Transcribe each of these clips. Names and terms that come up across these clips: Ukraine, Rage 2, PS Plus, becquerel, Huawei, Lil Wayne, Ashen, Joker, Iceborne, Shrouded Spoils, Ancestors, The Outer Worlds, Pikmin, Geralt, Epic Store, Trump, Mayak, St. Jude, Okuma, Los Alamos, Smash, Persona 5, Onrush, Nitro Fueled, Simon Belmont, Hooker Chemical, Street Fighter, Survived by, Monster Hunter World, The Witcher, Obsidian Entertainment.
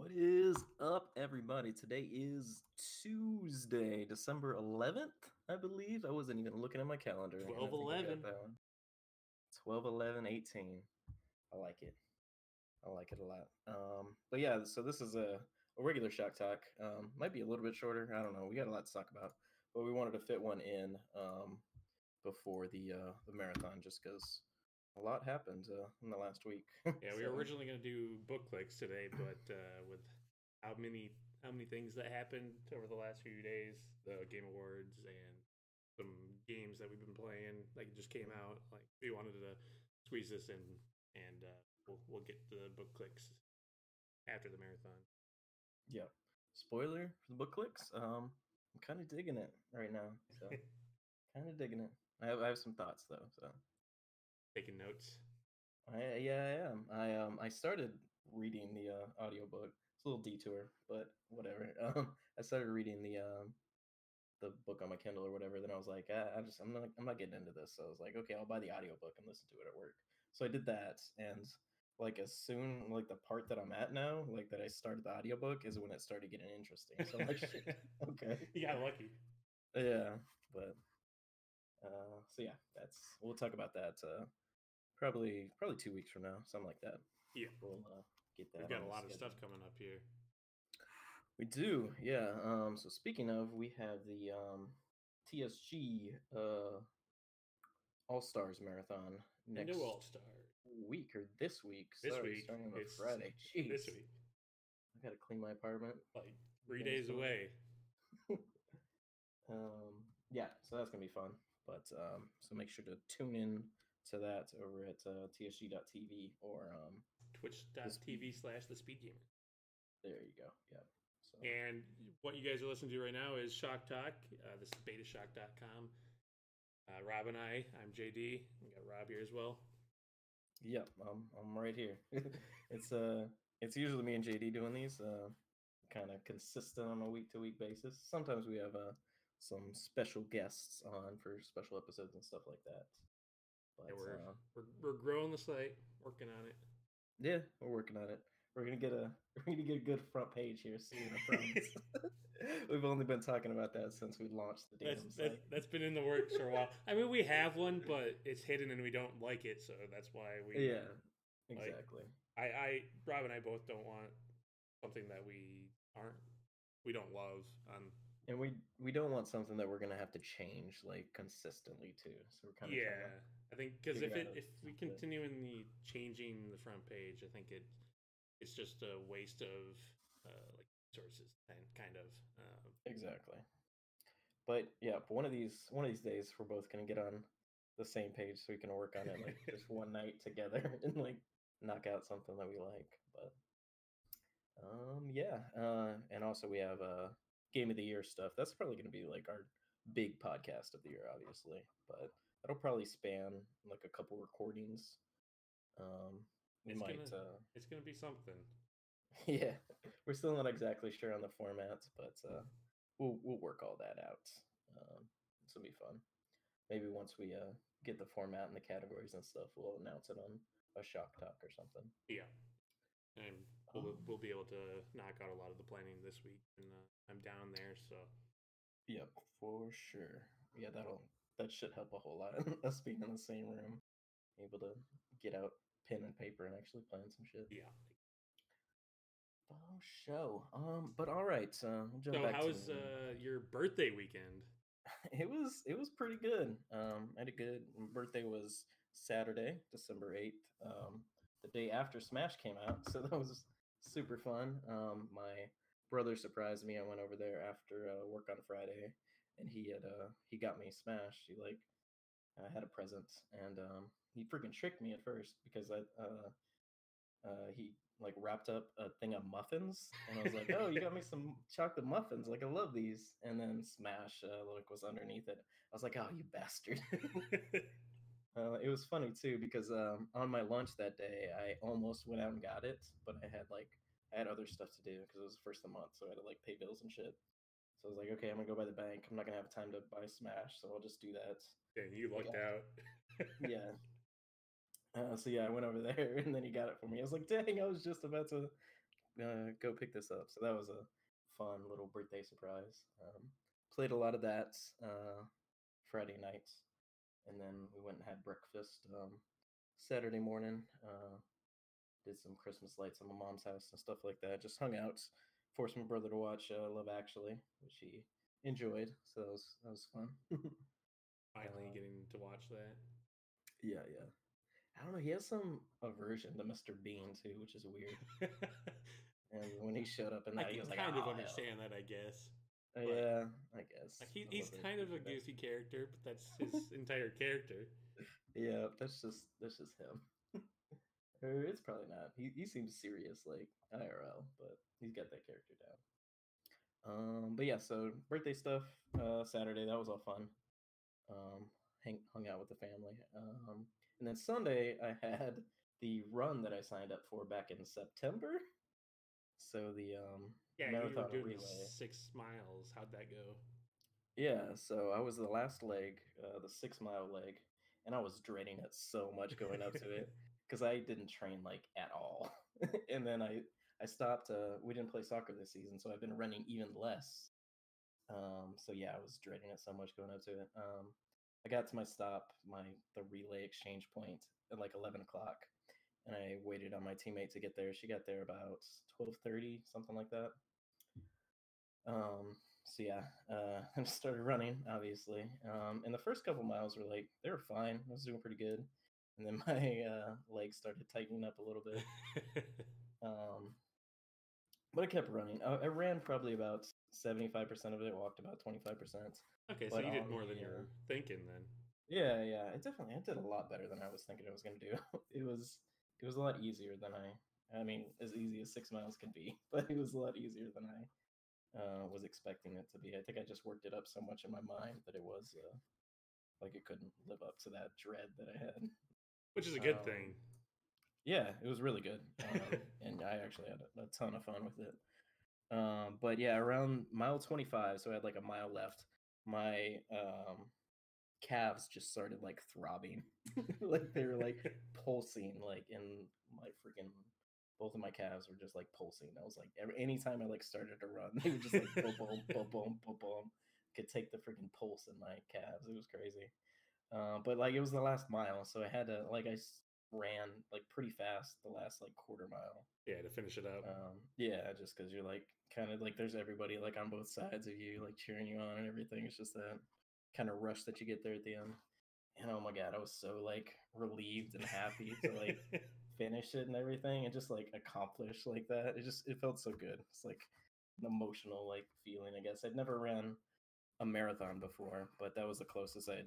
What is up, everybody? Today is Tuesday, December 11th, I believe. I wasn't even looking at my calendar. 12-11. 12-11-18. I like it. I like it a lot. But yeah, so this is a regular Shack Talk. Might be a little bit shorter. I don't know. We got a lot to talk about. But we wanted to fit one in before the marathon, just because a lot happened in the last week. Yeah, we were originally going to do book clicks today, but with how many things that happened over the last few days, the Game Awards and some games that we've been playing, like, just came out. Like, we wanted to squeeze this in, and we'll get to the book clicks after the marathon. Yeah, spoiler for the book clicks. I'm kind of digging it right now. So kind of digging it. I have some thoughts though. So. Taking notes. I am. I started reading the audiobook. It's a little detour, but whatever. I started reading the book on my Kindle or whatever. Then I was like, I'm not getting into this. So I was like, okay, I'll buy the audiobook and listen to it at work. So I did that, and the part that I'm at now, like that I started the audiobook, is when it started getting interesting. So I'm like, shit, okay, you got lucky. Yeah, but so yeah, we'll talk about that. Probably 2 weeks from now, something like that. Yeah, we'll get that. We've got a lot of stuff coming up here. We do, yeah. So speaking of, we have the TSG All Stars Marathon next week or this week. Starting on Friday. Jeez. This week. I gotta clean my apartment. Like 3 days away. Yeah, so that's gonna be fun. But so make sure to tune in to that over at tsg.tv or twitch.tv/thespeedgamer. There you go. Yeah. So. And what you guys are listening to right now is Shock Talk. This is betashock.com. Rob and I'm JD. We got Rob here as well. Yep, yeah, I'm right here. It's usually me and JD doing these, kind of consistent on a week-to-week basis. Sometimes we have some special guests on for special episodes and stuff like that. But, yeah, we're growing the site, working on it. Yeah, we're working on it. We're gonna get a good front page here soon, I promise. We've only been talking about that since we launched the damn site. That's been in the works for a while. I mean, we have one, but it's hidden and we don't like it, so that's why we. Yeah, exactly. Like, Rob and I both don't want something that we don't love on. And we don't want something that we're gonna have to change like consistently too. So we're kind of trying to, I think, because if we continue in the changing the front page, I think it's just a waste of like resources and kind of exactly. But yeah, one of these days we're both gonna get on the same page so we can work on it like just one night together and like knock out something that we like. But yeah, and also we have Game of the Year stuff. That's probably going to be like our big podcast of the year, obviously, but that'll probably span like a couple recordings. It's going to be something. Yeah, we're still not exactly sure on the format, but we'll work all that out. This will be fun. Maybe once we get the format and the categories and stuff, we'll announce it on a Shock Talk or something. Yeah. And we'll be able to knock out a lot of the planning this week, and I'm down there, so. Yep, for sure. Yeah, that should help a whole lot. Us being in the same room, able to get out pen and paper and actually plan some shit. Yeah. Oh, show. But all right. We'll jump back. How was your birthday weekend? It was pretty good. I had a good birthday. Was Saturday, December 8th. The day after Smash came out, so that was super fun. My brother surprised me. I went over there after work on Friday, and he got me Smash. He had a present, and he freaking tricked me at first because he wrapped up a thing of muffins, and I was like, "Oh, you got me some chocolate muffins! Like, I love these." And then Smash was underneath it. I was like, "Oh, you bastard!" It was funny too because on my lunch that day, I almost went out and got it, but I had other stuff to do because it was the first of the month, so I had to pay bills and shit. So I was like, okay, I'm gonna go by the bank. I'm not gonna have time to buy Smash, so I'll just do that. And you lucked out. Yeah. So yeah, I went over there and then he got it for me. I was like, dang, I was just about to go pick this up. So that was a fun little birthday surprise. Played a lot of that Friday nights, and then we went and had breakfast Saturday morning. Did some Christmas lights at my mom's house and stuff like that. Just hung out, forced my brother to watch Love Actually, which he enjoyed. So that was fun. Finally getting to watch that. Yeah. I don't know. He has some aversion to Mr. Bean too, which is weird. And when he showed up in that, he was like, "I kind of understand that, I guess." Yeah, I guess. Like he's kind of a goofy character, but that's his entire character. Yeah, that's just him. Or it's probably not. He seems serious, like IRL, but he's got that character down. But yeah, so birthday stuff Saturday, that was all fun. Hung out with the family. And then Sunday, I had the run that I signed up for back in September. So the marathon relay. 6 miles. How'd that go? Yeah, so I was the last leg, the 6 mile leg, and I was dreading it so much going up to it because I didn't train like at all. And then I stopped. We didn't play soccer this season, so I've been running even less. So yeah, I was dreading it so much going up to it. I got to my stop, the relay exchange point at like 11 o'clock. And I waited on my teammate to get there. She got there about 12:30, something like that. So yeah, I started running, obviously. And the first couple miles they were fine. I was doing pretty good. And then my legs started tightening up a little bit. But I kept running. I ran probably about 75% of it, walked about 25%. Okay, so you did more than you were thinking then. Yeah. I did a lot better than I was thinking I was going to do. It was a lot easier than as easy as 6 miles could be, but it was a lot easier than I was expecting it to be. I think I just worked it up so much in my mind that it was it couldn't live up to that dread that I had. Which is a good thing. Yeah, it was really good. And I actually had a ton of fun with it. But yeah, around mile 25, so I had like a mile left, my calves just started throbbing. They were pulsing, in my freaking, both of my calves were just pulsing. I was anytime I started to run, they were just boom, boom, boom, boom, boom, boom. Could take the freaking pulse in my calves. It was crazy. But it was the last mile, so I had to, I ran pretty fast the last quarter mile. Yeah, to finish it up. Yeah, just because you're kind of there's everybody on both sides of you cheering you on and everything. It's just that kind of rush that you get there at the end. And oh my god, I was so relieved and happy to finish it and everything, and just accomplish that. It felt so good. It's an emotional feeling. I guess I'd never ran a marathon before, but that was the closest I'd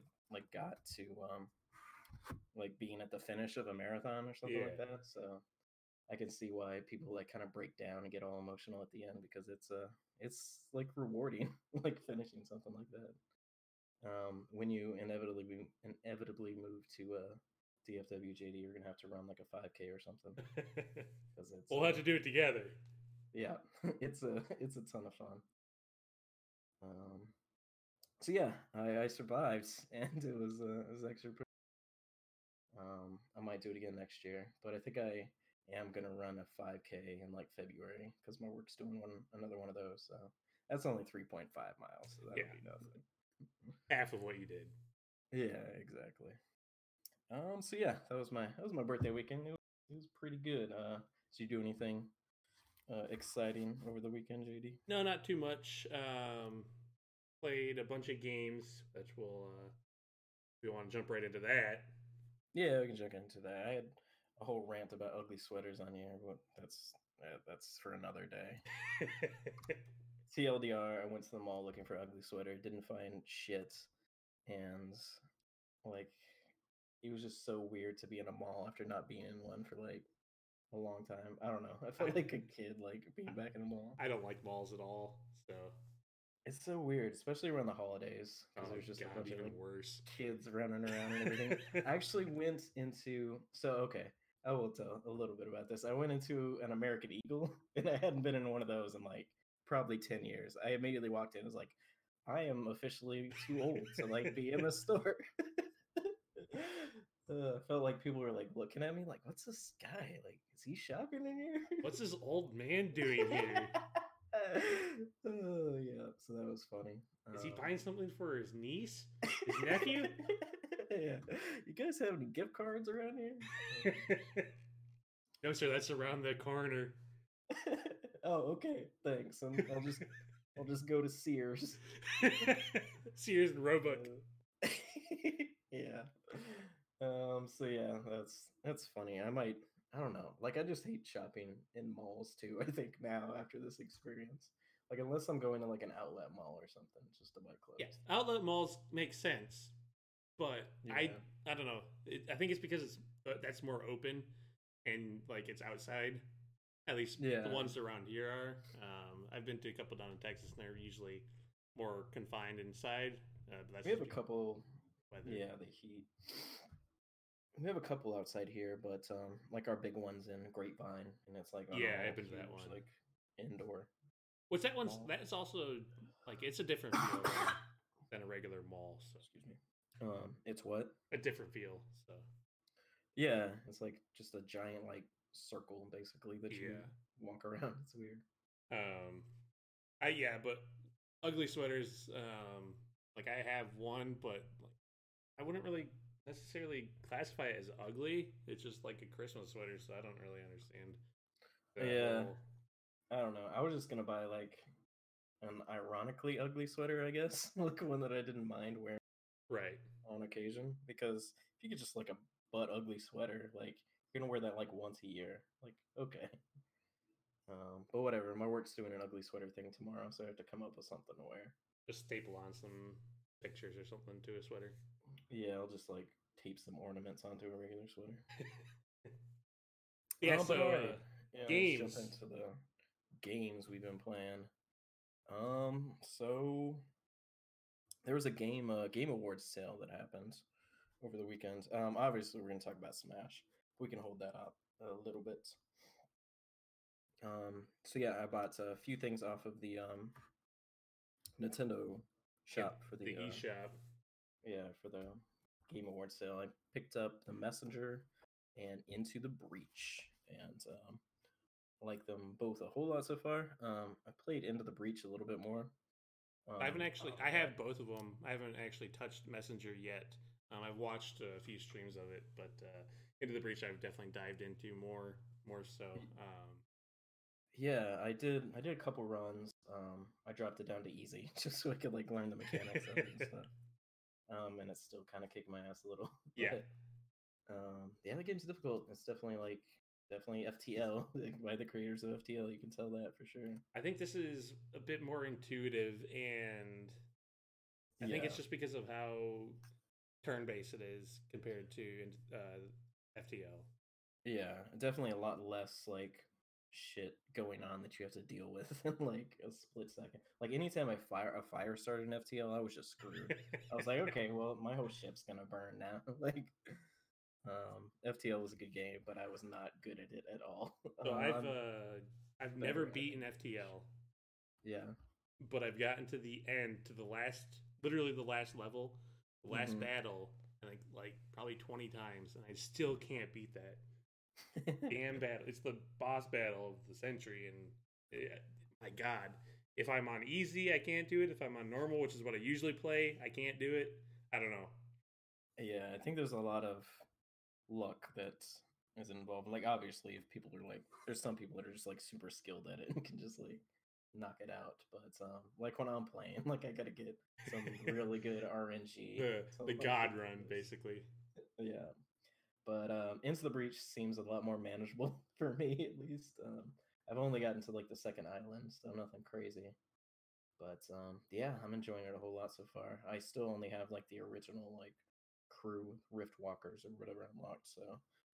got to being at the finish of a marathon or something like that. So I can see why people kind of break down and get all emotional at the end, because it's rewarding, finishing something like that. When you inevitably move to DFWJD, you're gonna have to run a 5K or something. We'll have to do it together. Yeah, it's a ton of fun. So yeah, I survived, and it was actually pretty. I might do it again next year, but I think I am gonna run a 5K in February because my work's doing another one of those. So that's only 3.5 miles, so that'll be nothing. Half of what you did. Yeah, exactly. So yeah, that was my birthday weekend. It was pretty good. Did you do anything exciting over the weekend, JD? No, not too much. Played a bunch of games, which we want to jump right into that. Yeah, we can jump into that. I had a whole rant about ugly sweaters on here, but that's for another day. TLDR, I went to the mall looking for an ugly sweater, didn't find shit, and it was just so weird to be in a mall after not being in one for a long time. I don't know. I felt like a kid being back in a mall. I don't like malls at all, so it's so weird, especially around the holidays, because there's just a bunch of worse kids running around and everything. I actually went into I will tell a little bit about this. I went into an American Eagle, and I hadn't been in one of those in probably 10 years. I immediately walked in and was like, I am officially too old to be in the store. I felt like people were like looking at me like, what's this guy? Like, is he shopping in here? What's this old man doing here? Oh, yeah. So that was funny. Is he buying something for his niece? His nephew? Yeah. You guys have any gift cards around here? No, sir. That's around the corner. Oh, okay. Thanks. I'll just go to Sears. Sears and Roebuck. Yeah. So yeah, that's funny. I don't know. Like, I just hate shopping in malls too, I think, now after this experience. Like, unless I'm going to like an outlet mall or something just to buy clothes. Yeah, outlet malls make sense. But yeah. I don't know. I think it's because that's more open and like it's outside. At least the ones around here are. I've been to a couple down in Texas, and they're usually more confined inside. But that's we have a couple. Weather. Yeah, the heat. We have a couple outside here, but like our big one's in Grapevine, and it's like I've been to that one, like indoor. What's that one? That's also like it's a different feel than a regular mall. So. Excuse me. It's what? A different feel. So. Yeah, it's like just a giant like. Circle basically that you walk around. It's weird. But ugly sweaters. Like I have one, but like I wouldn't really necessarily classify it as ugly. It's just like a Christmas sweater, so I don't really understand. I don't know. I was just gonna buy like an ironically ugly sweater, I guess, like one that I didn't mind wearing, right, on occasion. Because if you could just like a butt ugly sweater, like. You're gonna wear that like once a year. Like, okay. But whatever, my work's doing an ugly sweater thing tomorrow, so I have to come up with something to wear. Just staple on some pictures or something to a sweater. Yeah, I'll just like tape some ornaments onto a regular sweater. Games. Let's jump into the games we've been playing. So there was a Game Awards sale that happened over the weekend. Obviously we're gonna talk about Smash. We can hold that up a little bit. So yeah, I bought a few things off of the Nintendo shop for the eShop. Yeah, for the Game Awards sale, I picked up The Messenger and Into the Breach, and I like them both a whole lot so far. I played Into the Breach a little bit more. I have both of them. I haven't actually touched Messenger yet. I've watched a few streams of it, but Into the Breach I've definitely dived into more so. Yeah, I did a couple runs. I dropped it down to easy just so I could like learn the mechanics of it and stuff. And it's still kind of kicking my ass a little. Yeah. Yeah, the game's difficult. It's definitely FTL by the creators of FTL. You can tell that for sure. I think this is a bit more intuitive, and I think it's just because of how turn-based it is compared to FTL. Yeah, definitely a lot less like shit going on that you have to deal with in like a split second. Like anytime a fire started in FTL, I was just screwed. I was like, okay, well, my whole ship's gonna burn now. Like, FTL was a good game, but I was not good at it at all. So I've never beaten FTL. Yeah, but I've gotten to the end, to the last level. Last battle, and like probably 20 times, and I still can't beat that damn battle. It's the boss battle of the century, and my God, if I'm on easy, I can't do it. If I'm on normal, which is what I usually play, I can't do it. I don't know. Yeah, I think there's a lot of luck that is involved. Like, obviously, if people are like, there's some people that are just like super skilled at it and can just like knock it out, but like when I'm playing, like I gotta get some really good RNG. The god run, basically. Yeah, but Into the Breach seems a lot more manageable for me, at least. I've only gotten to like the second island, so nothing crazy. But yeah, I'm enjoying it a whole lot so far. I still only have like the original like crew Rift Walkers or whatever unlocked, so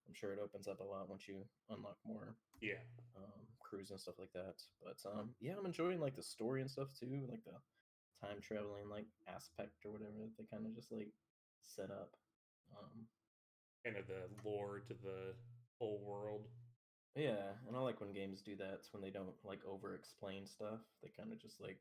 I'm sure it opens up a lot once you unlock more crews and stuff like that. But yeah, I'm enjoying like the story and stuff too, like the time traveling like aspect or whatever that they kind of just like set up. Kind of the lore to the whole world. Yeah, and I like when games do that. It's when they don't like over explain stuff. They kind of just like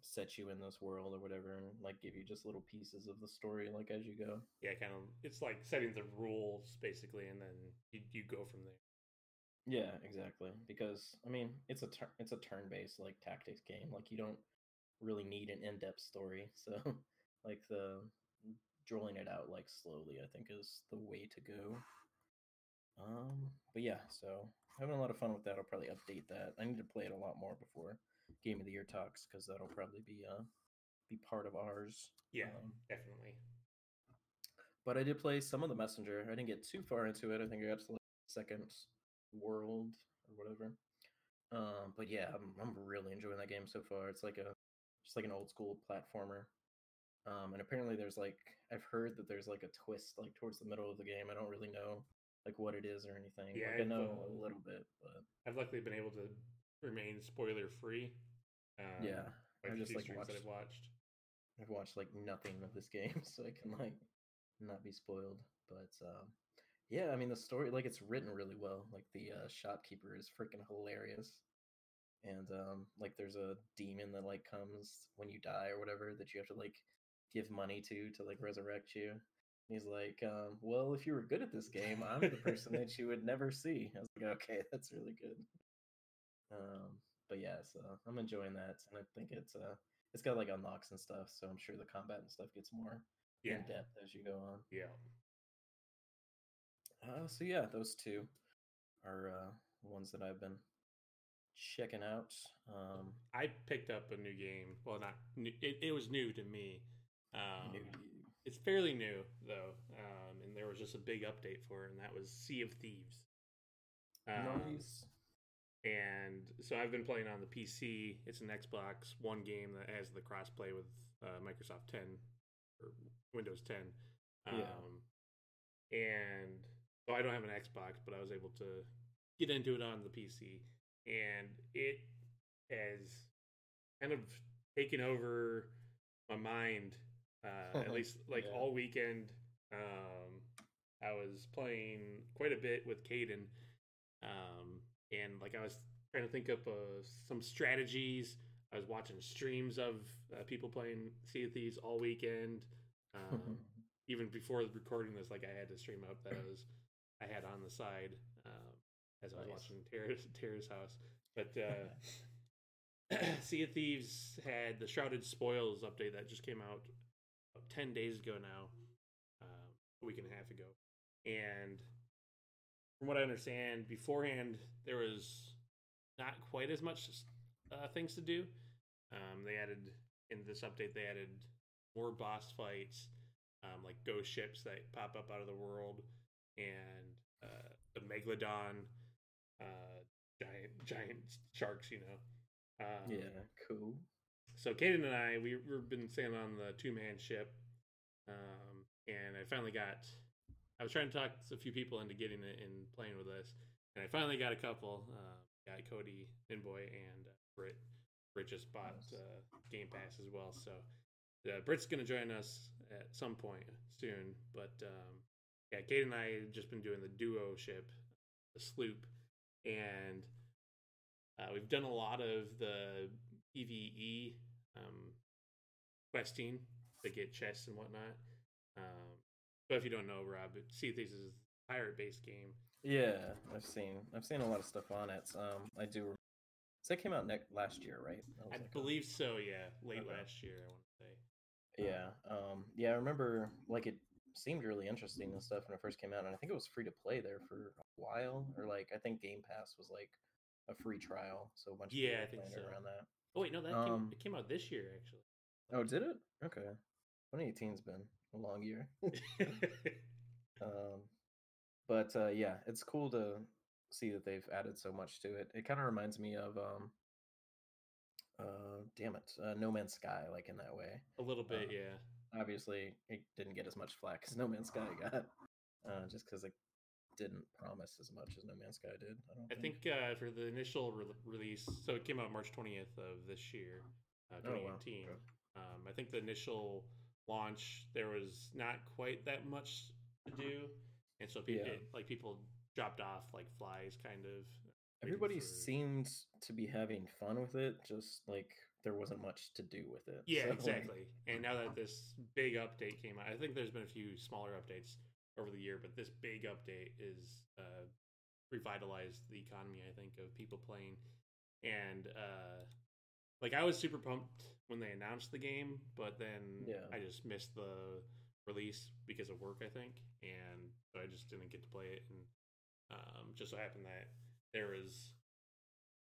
set you in this world or whatever, and like give you just little pieces of the story like as you go. Yeah, kind of. It's like setting the rules basically, and then you go from there. Yeah, exactly. Because I mean, it's a turn-based like tactics game. Like you don't really need an in-depth story. So like the drawing it out like slowly, I think, is the way to go. But yeah, so having a lot of fun with that. I'll probably update that. I need to play it a lot more before Game of the Year talks, because that'll probably be part of ours. Yeah, definitely. But I did play some of The Messenger. I didn't get too far into it. I think I got to like second world or whatever. But yeah, I'm really enjoying that game so far. It's like an old school platformer. And apparently there's like, I've heard that there's like a twist like towards the middle of the game. I don't really know like what it is or anything. Yeah, like I know a little bit, but I've luckily been able to remain spoiler free. Yeah, like I've just like I've watched like nothing of this game, so I can like not be spoiled. But yeah, I mean the story, like it's written really well. Like the shopkeeper is freaking hilarious, and like there's a demon that like comes when you die or whatever that you have to like give money to like resurrect you. And he's like, well, if you were good at this game, I'm the person that you would never see. I was like, okay, that's really good. But yeah, so I'm enjoying that, and I think it's got like unlocks and stuff, so I'm sure the combat and stuff gets more in depth as you go on. Yeah. So yeah, those two are ones that I've been checking out. I picked up a new game. Well, not new. It was new to me. It's fairly new though, and there was just a big update for it, and that was Sea of Thieves. Nice. And so I've been playing on the PC. It's an Xbox One game that has the crossplay with Microsoft 10 or Windows 10. And so I don't have an Xbox, but I was able to get into it on the PC. And it has kind of taken over my mind, at least like all weekend. I was playing quite a bit with Caden. And like I was trying to think up some strategies. I was watching streams of people playing Sea of Thieves all weekend. Even before recording this, like I had to stream up that I had on the side as I was watching Terrace House. But Sea of Thieves had the Shrouded Spoils update that just came out 10 days ago now, a week and a half ago. And from what I understand, beforehand, there was not quite as much things to do. They added, in this update, they added more boss fights, like ghost ships that pop up out of the world, and the Megalodon, giant sharks, you know. Yeah, cool. So Caden and I, we've been sailing on the two-man ship, and I was trying to talk a few people into getting it and playing with us, and I finally got a couple. Got Cody, Ninboy, and Britt. Britt just bought Game Pass as well, so Britt's going to join us at some point soon. But yeah, Kate and I have just been doing the duo ship, the sloop, and we've done a lot of the PvE questing to get chests and whatnot. But if you don't know, Rob, Sea of Thieves is a pirate-based game. Yeah, I've seen a lot of stuff on it. I do remember. So that came out last year, right? I believe so, yeah. Last year, I want to say. Yeah. Yeah, I remember, like, it seemed really interesting and stuff when it first came out, and I think it was free to play there for a while, or, like, I think Game Pass was, like, a free trial, so a bunch of people were playing around that. Oh, wait, no, it came out this year, actually. Oh, did it? Okay. 2018's been a long year. But yeah, it's cool to see that they've added so much to it. It kind of reminds me of No Man's Sky, like, in that way a little bit. Yeah, obviously it didn't get as much flack as No Man's Sky got, just because it didn't promise as much as No Man's Sky did. I think for the initial release, so it came out March 20th of this year, 2018. Oh, wow. I think the initial launch, there was not quite that much to do, and so people dropped off like flies, kind of. Everybody seemed to be having fun with it, just like there wasn't much to do with it. Yeah, so, exactly. And now that this big update came out, I think there's been a few smaller updates over the year, but this big update is revitalized the economy, I think, of people playing. And like, I was super pumped when they announced the game, but then I just missed the release because of work, I think, and so I just didn't get to play it. And just so happened that there was,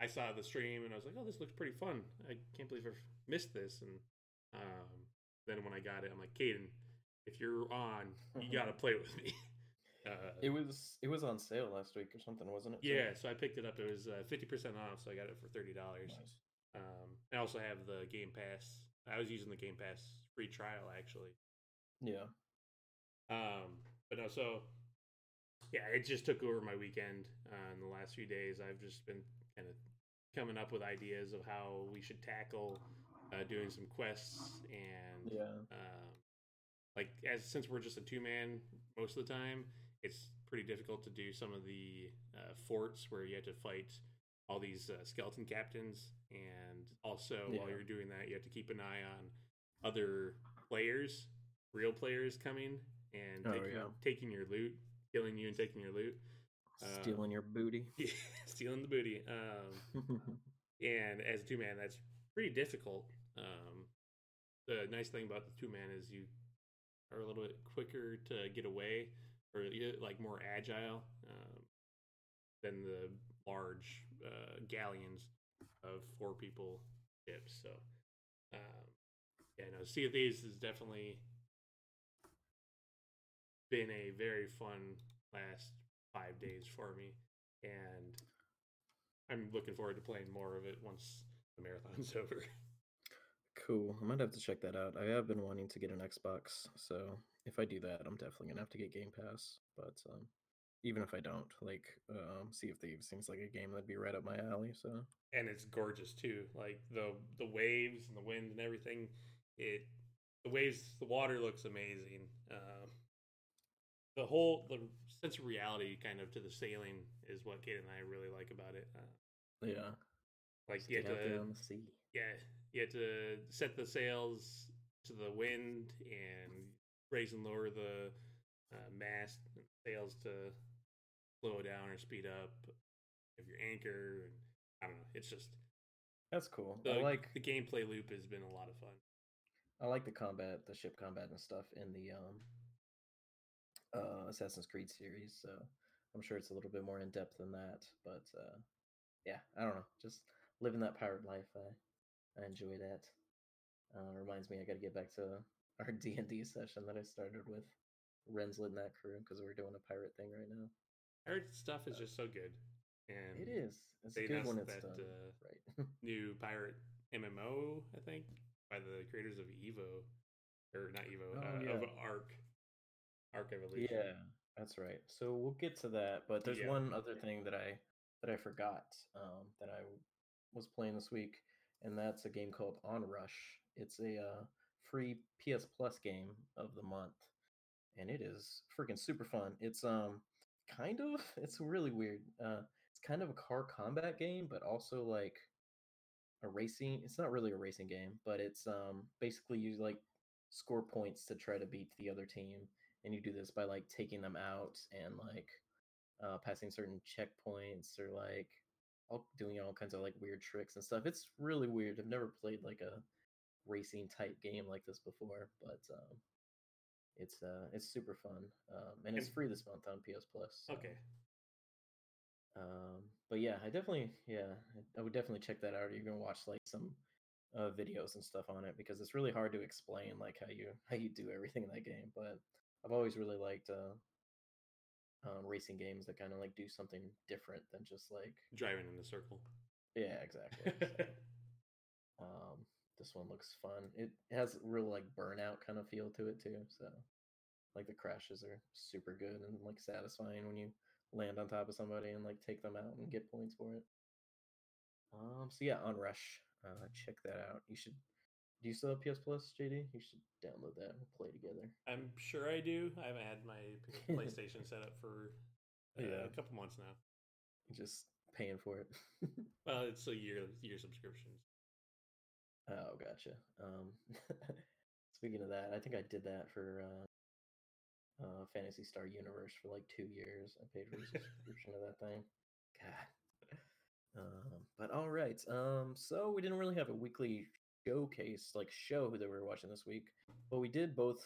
I saw the stream and I was like, oh, this looks pretty fun, I can't believe I missed this. And then when I got it, I'm like, Caden, if you're on, you gotta play with me. It was on sale last week or something, wasn't it? Yeah, so I picked it up. It was 50% off, so I got it for $30. Nice. I also have the Game Pass. I was using the Game Pass free trial, actually. Yeah. But no, so yeah, it just took over my weekend. In the last few days, I've just been kind of coming up with ideas of how we should tackle doing some quests and like, since we're just a two-man most of the time, it's pretty difficult to do some of the forts where you have to fight all these skeleton captains. And also, while you're doing that, you have to keep an eye on other players, real players coming and taking your loot, killing you and taking your loot. Stealing your booty. Yeah, stealing the booty. And as a two-man, that's pretty difficult. The nice thing about the two-man is you are a little bit quicker to get away, or like more agile than the large galleons of four people ships. So, Sea of Thieves has definitely been a very fun last 5 days for me, and I'm looking forward to playing more of it once the marathon's over. Cool. I might have to check that out. I have been wanting to get an Xbox, so if I do that, I'm definitely gonna have to get Game Pass. But even if I don't, like, Sea of Thieves seems like a game that'd be right up my alley. So, and it's gorgeous too. Like the waves and the wind and everything. The water looks amazing. The sense of reality kind of to the sailing is what Kate and I really like about it. Like, you have to on the sea. Yeah, you have to set the sails to the wind and raise and lower the mast and sails to slow down or speed up. If your anchor, and I don't know, it's just, that's cool. I like the gameplay loop has been a lot of fun. I like the combat, the ship combat and stuff in the Assassin's Creed series. So I'm sure it's a little bit more in depth than that, but I don't know, just living that pirate life, I enjoy that. Reminds me, I got to get back to our D&D session that I started with Renslet and that crew, because we're doing a pirate thing right now. Pirate stuff is just so good. And it is. It's good when it's done. Right. New pirate MMO, I think, by the creators of EVO, or not EVO, of Ark Evolution. Yeah, that's right. So we'll get to that, but there's one other thing that I forgot that I was playing this week, and that's a game called Onrush. It's a free PS Plus game of the month, and it is freaking super fun. It's it's really weird. It's kind of a car combat game, but also like a racing. It's not really a racing game, but it's basically you like score points to try to beat the other team, and you do this by like taking them out and like passing certain checkpoints or like doing all kinds of like weird tricks and stuff. It's really weird. I've never played like a racing type game like this before, but it's super fun. And it's free this month on PS Plus. So. Okay. But yeah, I would definitely check that out. You're gonna watch like some videos and stuff on it, because it's really hard to explain like how you do everything in that game. But I've always really liked racing games that kind of like do something different than just like driving in a circle. Yeah, exactly. So, this one looks fun. It has real like burnout kind of feel to it too. So like the crashes are super good and like satisfying when you land on top of somebody and like take them out and get points for it. So yeah, Onrush. Check that out. You should. Do you still have PS Plus, JD? You should download that and we'll play together. I'm sure I do. I haven't had my PlayStation set up for a couple months now. Just paying for it. Well, it's a year subscription. Oh, gotcha. Speaking of that, I think I did that for Phantasy Star Universe for like 2 years. I paid for a subscription to that thing. God. But all right. So we didn't really have a weekly showcase like show that we were watching this week, but we did both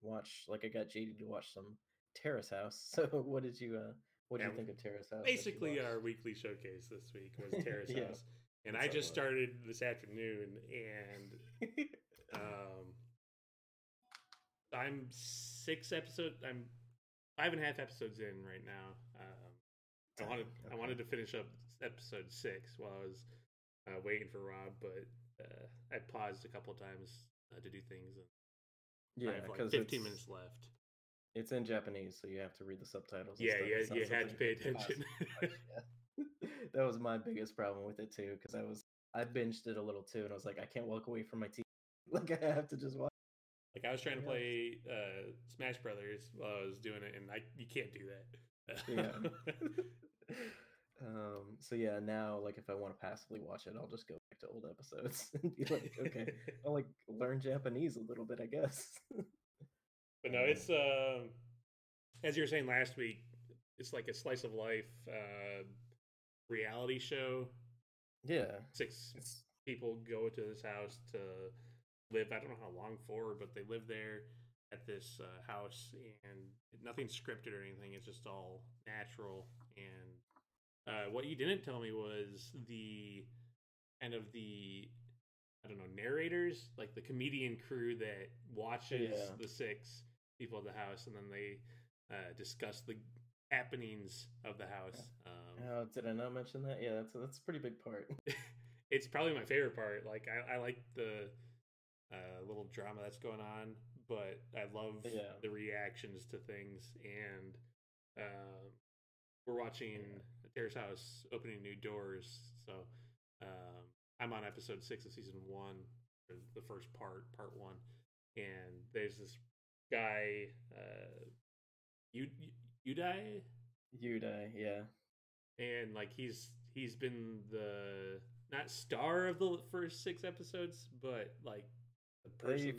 watch. Like I got JD to watch some Terrace House. So what did you? What do you think of Terrace House? Basically, our weekly showcase this week was Terrace House. And I just started this afternoon, and I'm 6 episodes. I'm 5.5 episodes in right now. I wanted to finish up episode 6 while I was waiting for Rob, but I paused a couple of times to do things. And I have like 15 minutes left. It's in Japanese, so you have to read the subtitles. You had to pay attention. That was my biggest problem with it too, because I binged it a little too, and I was like, I can't walk away from my TV. Like I have to just watch. Like I was trying to play Smash Brothers while I was doing it, and you can't do that. So yeah, now like if I want to passively watch it, I'll just go back to old episodes and be like, okay, I'll like learn Japanese a little bit, I guess. But no, it's as you were saying last week, it's like a slice of life. Reality show. Yeah. 6 people go to this house to live, I don't know how long for, but they live there at this house, and nothing's scripted or anything. It's just all natural. And what you didn't tell me was the kind of the, I don't know, narrators, like the comedian crew that watches the 6 people at the house, and then they discuss the happenings of the house. Oh, did I not mention that? Yeah, that's a pretty big part. It's probably my favorite part. Like I like the little drama that's going on, but I love the reactions to things. And we're watching Terrace House Opening New Doors, so I'm on episode 6 of season 1, the first part 1, and there's this guy Yudai, yeah. And like he's been the not star of the first 6 episodes, but like the person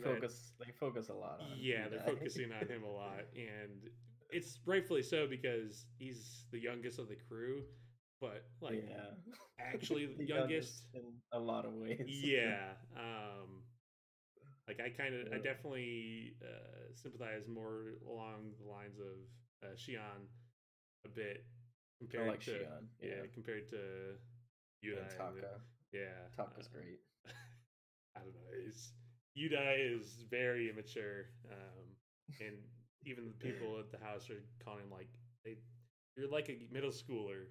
they focus a lot on. Yeah, Yudai. They're focusing on him a lot, and it's rightfully so because he's the youngest of the crew, but like actually the youngest in a lot of ways. Yeah. Like I definitely sympathize more along the lines of Shion a bit compared to Shion, compared to Yudai. And Taka. Taka's great. I don't know. Yudai is very immature, and even the people at the house are calling him like you're like a middle schooler.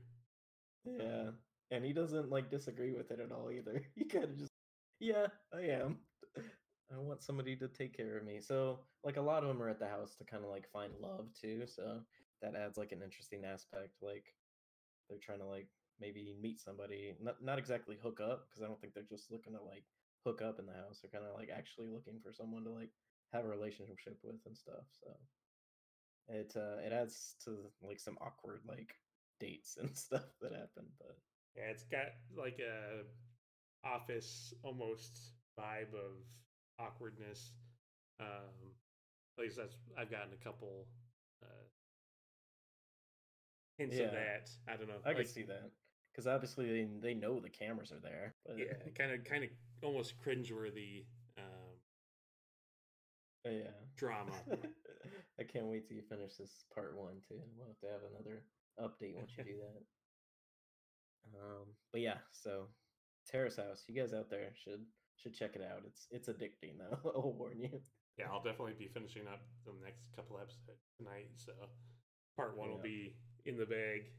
Yeah, and he doesn't like disagree with it at all either. He kind of just I am. I want somebody to take care of me. So, like, a lot of them are at the house to kind of, like, find love, too. So that adds, like, an interesting aspect. Like, they're trying to, like, maybe meet somebody. Not exactly hook up, because I don't think they're just looking to, like, hook up in the house. They're kind of, like, actually looking for someone to, like, have a relationship with and stuff. So it adds to, like, some awkward, like, dates and stuff that happen. But yeah, it's got, like, a office almost vibe of awkwardness. At least that's I've gotten a couple hints of that. I don't know. I can see that because obviously they know the cameras are there. But yeah, kind of almost cringeworthy. Drama. I can't wait till you finish this part 1 too. We'll have to have another update once you do that. But yeah, so Terrace House, you guys out there should check it out. It's addicting though. I'll warn you. Yeah, I'll definitely be finishing up the next couple episodes tonight. So part 1 will be in the bag.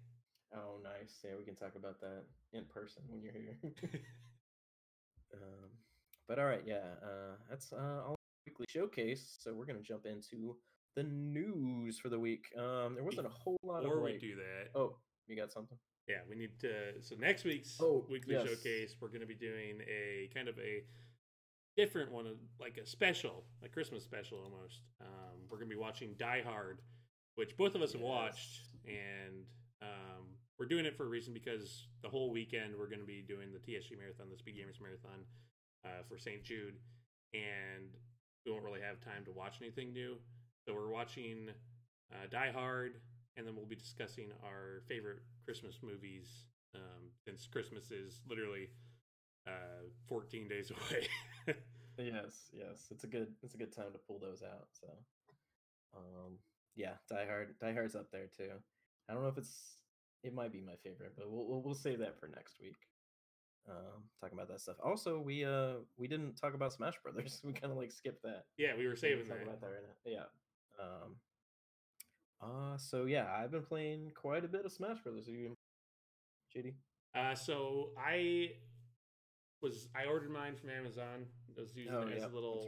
Oh, nice. Yeah, we can talk about that in person when you're here. But all right, that's all weekly showcase. So we're gonna jump into the news for the week. There wasn't a whole lot before we do that. Oh, you got something? Yeah, we need to. So next week's weekly showcase, we're going to be doing a kind of a different one, like a special, a Christmas special almost. We're going to be watching Die Hard, which both of us have watched, and we're doing it for a reason because the whole weekend we're going to be doing the TSG Marathon, the Speed Gamers Marathon. for St. Jude, and we won't really have time to watch anything new. So we're watching Die Hard, and then we'll be discussing our favorite Christmas movies, since Christmas is literally 14 days away. Yes, it's a good time to pull those out. So, yeah, Die Hard's up there too. I don't know if it might be my favorite, but we'll save that for next week. Talking about that stuff. Also, we didn't talk about Smash Brothers. We kind of skipped that. Yeah, we were saving that. About that right now. Yeah. So yeah, I've been playing quite a bit of Smash Brothers. Have you, JD? So I ordered mine from Amazon. I was using it as a little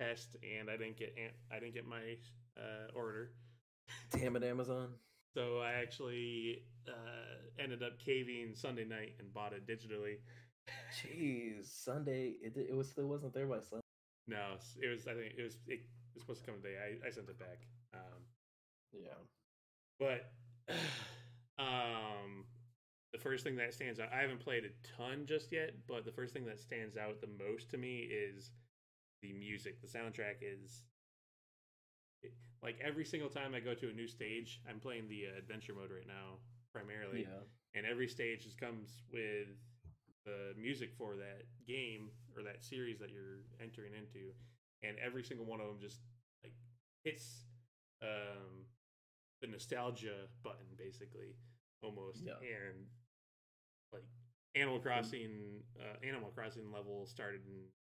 test, and I didn't get my order. Damn it, Amazon! So I actually ended up caving Sunday night and bought it digitally. Jeez, Sunday it still wasn't there by Sunday. No, it was. I think it was supposed to come today. I sent it back. But the first thing that stands out, I haven't played a ton just yet, but the first thing that stands out the most to me is the music. The soundtrack is every single time I go to a new stage, I'm playing the adventure mode right now primarily, and every stage just comes with the music for that game or that series that you're entering into, and every single one of them just hits the nostalgia button basically almost. And Animal Crossing level started, and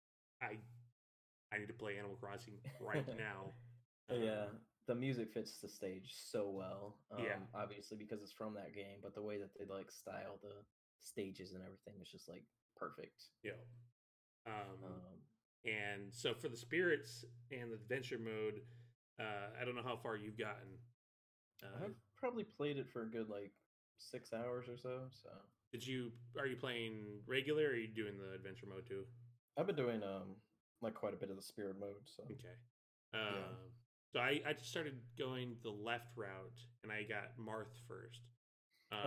I need to play Animal Crossing right now. Yeah, the music fits the stage so well. Obviously because it's from that game, but the way that they style the stages and everything is just perfect. Yeah. And so for the spirits and the adventure mode, I don't know how far you've gotten. I've probably played it for a good 6 hours or so. So are you playing regular, or are you doing the adventure mode too? I've been doing quite a bit of the spirit mode. So okay. So I just started going the left route, and I got Marth first.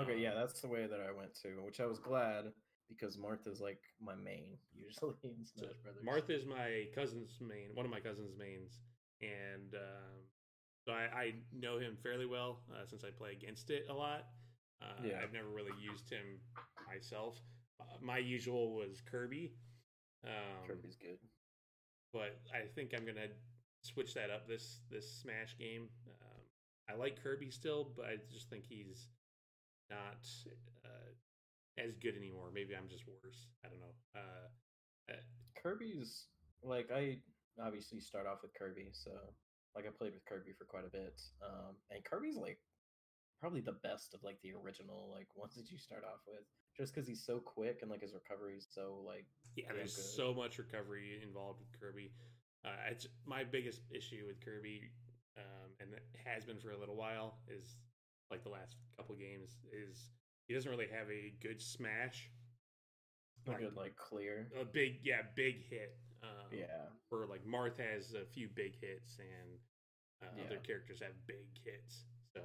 Okay, yeah, that's the way that I went to, which I was glad, because Marth is my main usually in Smash Brothers. Marth is my cousin's main, one of my cousin's mains, and so I know him fairly well since I play against it a lot. I've never really used him myself. My usual was Kirby. Kirby's good, but I think I'm gonna switch that up this Smash game. I like Kirby still, but I just think he's not as good anymore. Maybe I'm just worse. I don't know. Kirby's I obviously start off with Kirby, so I played with Kirby for quite a bit, and Kirby's probably the best of the original ones that you start off with, just because he's so quick and his recovery is so there's good. So much recovery involved with Kirby. It's my biggest issue with Kirby, and it has been for a little while, is the last couple games, is he doesn't really have a good smash, clear, a big big hit. Where Marth has a few big hits, and other characters have big hits. So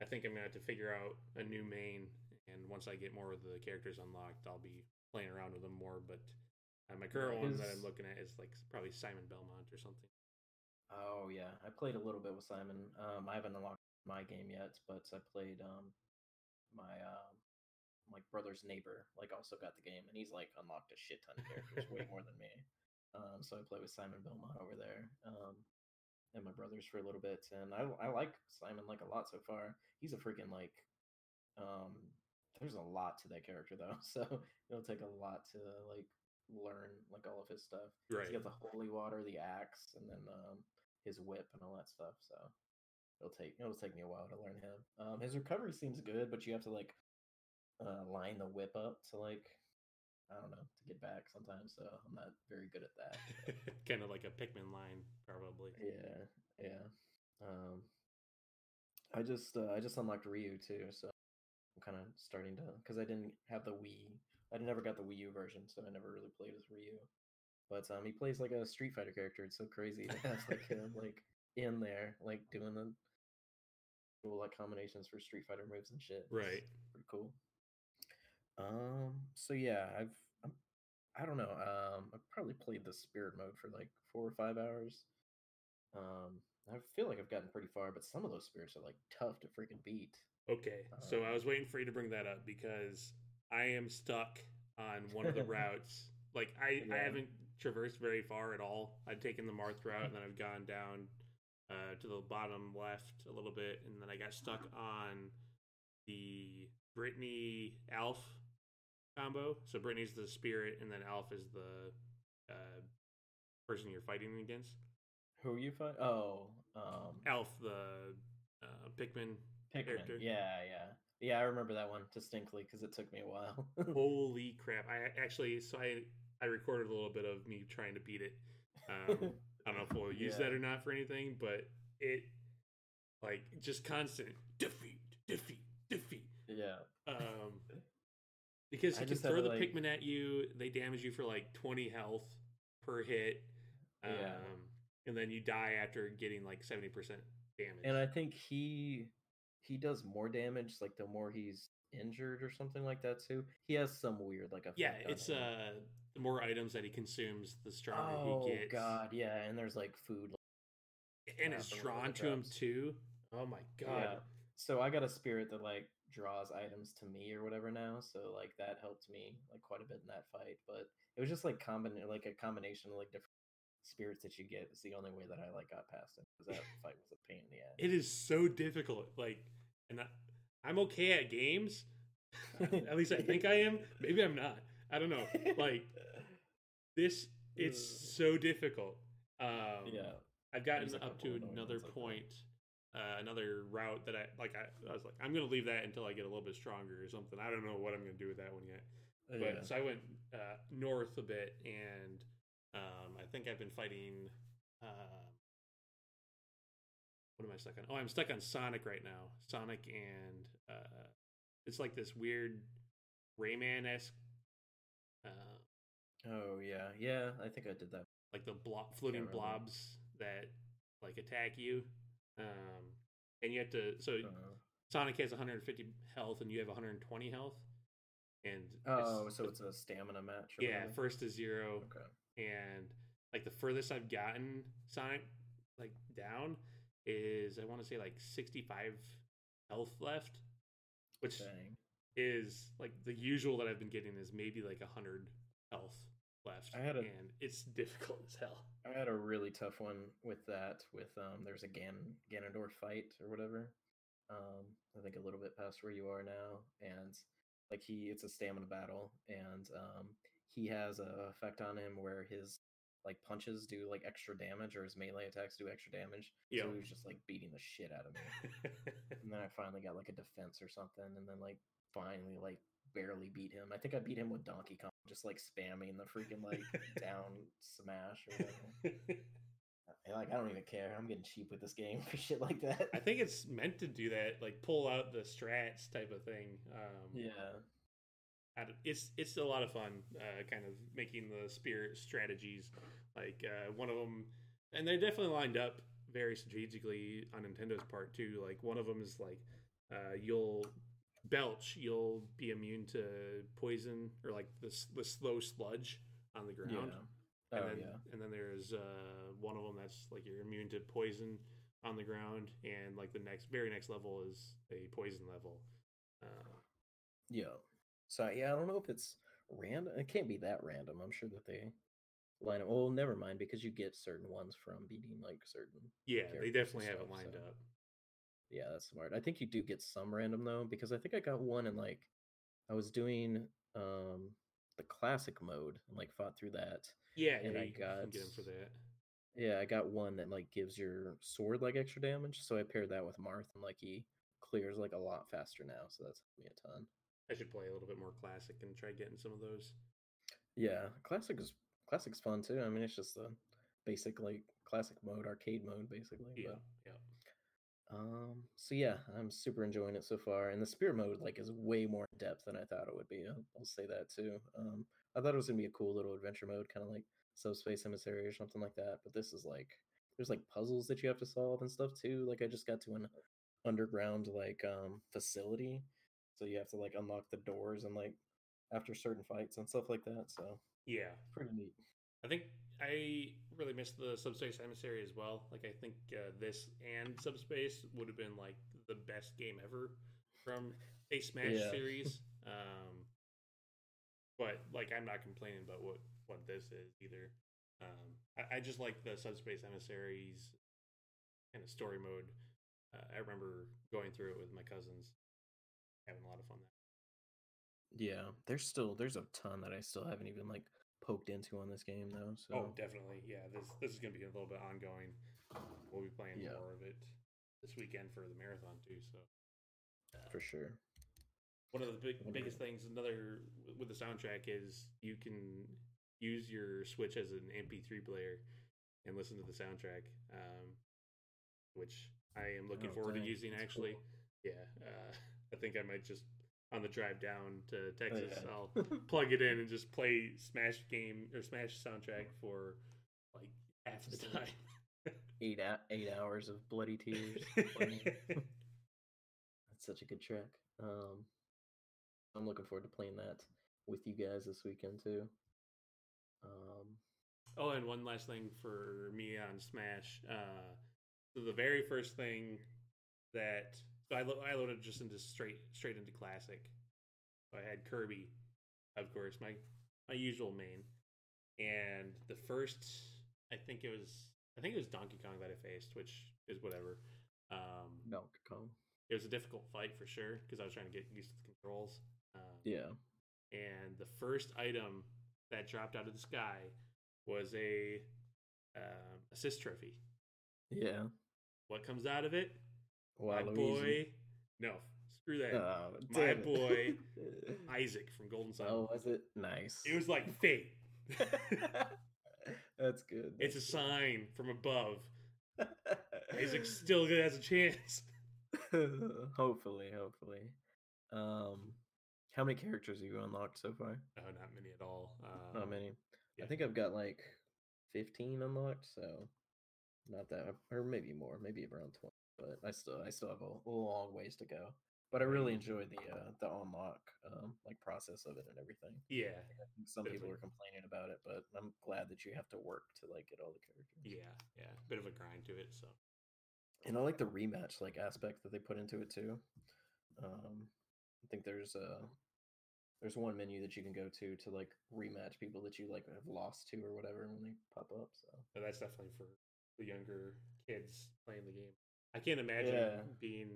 I think I'm gonna have to figure out a new main, and once I get more of the characters unlocked, I'll be playing around with them more. But my current one that I'm looking at is probably Simon Belmont or something. Oh yeah, I played a little bit with Simon. I haven't unlocked my game yet, but I played my brother's neighbor. Also got the game, and he's unlocked a shit ton of characters, way more than me. So I played with Simon Belmont over there, and my brothers for a little bit, and I like Simon a lot so far. He's a freaking there's a lot to that character though, so it'll take a lot to learn all of his stuff. Right. He's got the holy water, the axe, and then his whip and all that stuff. So it'll take me a while to learn him. His recovery seems good, but you have to line the whip up to I don't know, to get back sometimes. So I'm not very good at that. Kind of like a Pikmin line, probably. Yeah. I just unlocked Ryu too, so I'm kind of starting to, because I didn't have the Wii. I never got the Wii U version, so I never really played as Ryu. But he plays a Street Fighter character. It's so crazy to have him in there, doing the cool combinations for Street Fighter moves and shit. Right. It's pretty cool. So yeah, I don't know. I probably probably played the spirit mode for like 4 or 5 hours. I feel like I've gotten pretty far, but some of those spirits are like tough to freaking beat. Okay, so I was waiting for you to bring that up because I am stuck on one of the routes. Like I haven't traversed very far at all. I've taken the Marth route and then I've gone down to the bottom left a little bit, and then I got stuck on the Brittany Alf combo. So Brittany's the spirit, and then Alf is the person you're fighting against. Who are you fighting? Oh, Alf, the Pikmin character. Yeah, I remember that one distinctly because it took me a while. Holy crap! I recorded a little bit of me trying to beat it. I don't know if we'll use that or not for anything, but it like just constant defeat. Yeah. Because you can throw the Pikmin at you, they damage you for like 20 health per hit. And then you die after getting like 70% damage. And I think he does more damage like the more he's injured or something like that too. He has some weird like effect. Yeah, it's the more items that he consumes, the stronger he gets. Oh god, yeah, and there's like food, like, and it's drawn to him too. Oh my god. Yeah. So I got a spirit that like draws items to me or whatever now, so like that helped me like quite a bit in that fight. But it was just like a combination of like different spirits that you get. It's the only way that I like got past it, because that fight was a pain in the ass. It is so difficult. Like, and I'm okay at games. At least I think I am. Maybe I'm not. I don't know. Like this, it's so difficult. I've gotten up to another point, another route that I was like, I'm gonna leave that until I get a little bit stronger or something. I don't know what I'm gonna do with that one yet. But so I went north a bit, and I think I've been fighting. What am I stuck on? Oh, I'm stuck on Sonic right now. Sonic, and it's like this weird Rayman-esque. Yeah. I think I did that. Like the floating blobs that like attack you, and you have to. So Sonic has 150 health, and you have 120 health. And it's a stamina match. Yeah, first to zero. Okay. And like the furthest I've gotten Sonic like down is, I want to say like 65 health left, which is like the usual that I've been getting is maybe like 100 health left. And it's difficult as hell. I had a really tough one with that. With there's a Ganondorf fight or whatever. I think a little bit past where you are now, and like it's a stamina battle, and he has an effect on him where his like punches do like extra damage, or his melee attacks do extra damage. Yep. So he was just like beating the shit out of me. And then I finally got like a defense or something, and then like finally like barely beat him. I think I beat him with Donkey Kong, just like spamming the freaking like down smash or whatever. Like, I don't even care. I'm getting cheap with this game for shit like that. I think it's meant to do that, like pull out the strats type of thing. It's a lot of fun, kind of making the spirit strategies. Like one of them, and they're definitely lined up very strategically on Nintendo's part too. Like one of them is like you'll belch, you'll be immune to poison, or like the slow sludge on the ground. Yeah. And then there's one of them that's like you're immune to poison on the ground, and like the very next level is a poison level. So yeah, I don't know if it's random. It can't be that random. I'm sure that they line up. Well, never mind, because you get certain ones from beating like certain. Yeah, they definitely have it lined up. Yeah, that's smart. I think you do get some random though, because I think I got one in like I was doing the classic mode and like fought through that. Yeah, and I got him for that. Yeah, I got one that like gives your sword like extra damage, so I paired that with Marth, and like he clears like a lot faster now, so that's helped me a ton. I should play a little bit more classic and try getting some of those. Yeah, classic's fun too. I mean, it's just a basic like classic mode, arcade mode basically. Yeah, but, yeah. So yeah, I'm super enjoying it so far, and the spirit mode like is way more in depth than I thought it would be. I'll say that too. I thought it was gonna be a cool little adventure mode, kind of like Subspace Emissary or something like that. But this is like there's like puzzles that you have to solve and stuff too. Like I just got to an underground like facility, so you have to like unlock the doors and like after certain fights and stuff like that. So yeah, pretty neat. I think I really missed the Subspace Emissary as well. Like, I think this and Subspace would have been, like, the best game ever from a Smash series. But, like, I'm not complaining about what this is either. I just like the Subspace Emissaries kind of story mode. I remember going through it with my cousins, having a lot of fun there. Yeah, there's a ton that I still haven't even, like, poked into on this game though. So. Oh, definitely. Yeah, this is going to be a little bit ongoing. We'll be playing more of it this weekend for the marathon too. So for sure. One of the biggest things, another with the soundtrack, is you can use your Switch as an MP3 player and listen to the soundtrack, which I am looking forward to using. That's actually cool. Yeah, I think I might just, on the drive down to Texas, I'll plug it in and just play Smash soundtrack for like half the time. 8 hours of bloody tears. That's such a good track. I'm looking forward to playing that with you guys this weekend too. Oh, and one last thing for me on Smash. So the very first thing that... So I loaded just into straight into Classic. So I had Kirby, of course, my usual main, and the first I think it was Donkey Kong that I faced, which is whatever. Donkey Kong. It was a difficult fight for sure because I was trying to get used to the controls. And the first item that dropped out of the sky was a assist trophy. Yeah. What comes out of it? Wow, my boy, no, screw that. Oh, my boy, Isaac from Golden Sun. Oh, was it? Nice. It was like fate. That's good. It's a sign from above. Isaac still has a chance. Hopefully. How many characters have you unlocked so far? Oh, not many at all. Not many. Yeah. I think I've got like 15 unlocked, so not that, or maybe more, maybe around 20. But I still have a long ways to go. But I really enjoy the unlock like process of it and everything. Yeah, I think some people were complaining about it, but I'm glad that you have to work to like get all the characters. Yeah, bit of a grind to it. So, and I like the rematch like aspect that they put into it too. I think there's one menu that you can go to like rematch people that you like have lost to or whatever when they pop up. So, but that's definitely for the younger kids playing the game. I can't imagine being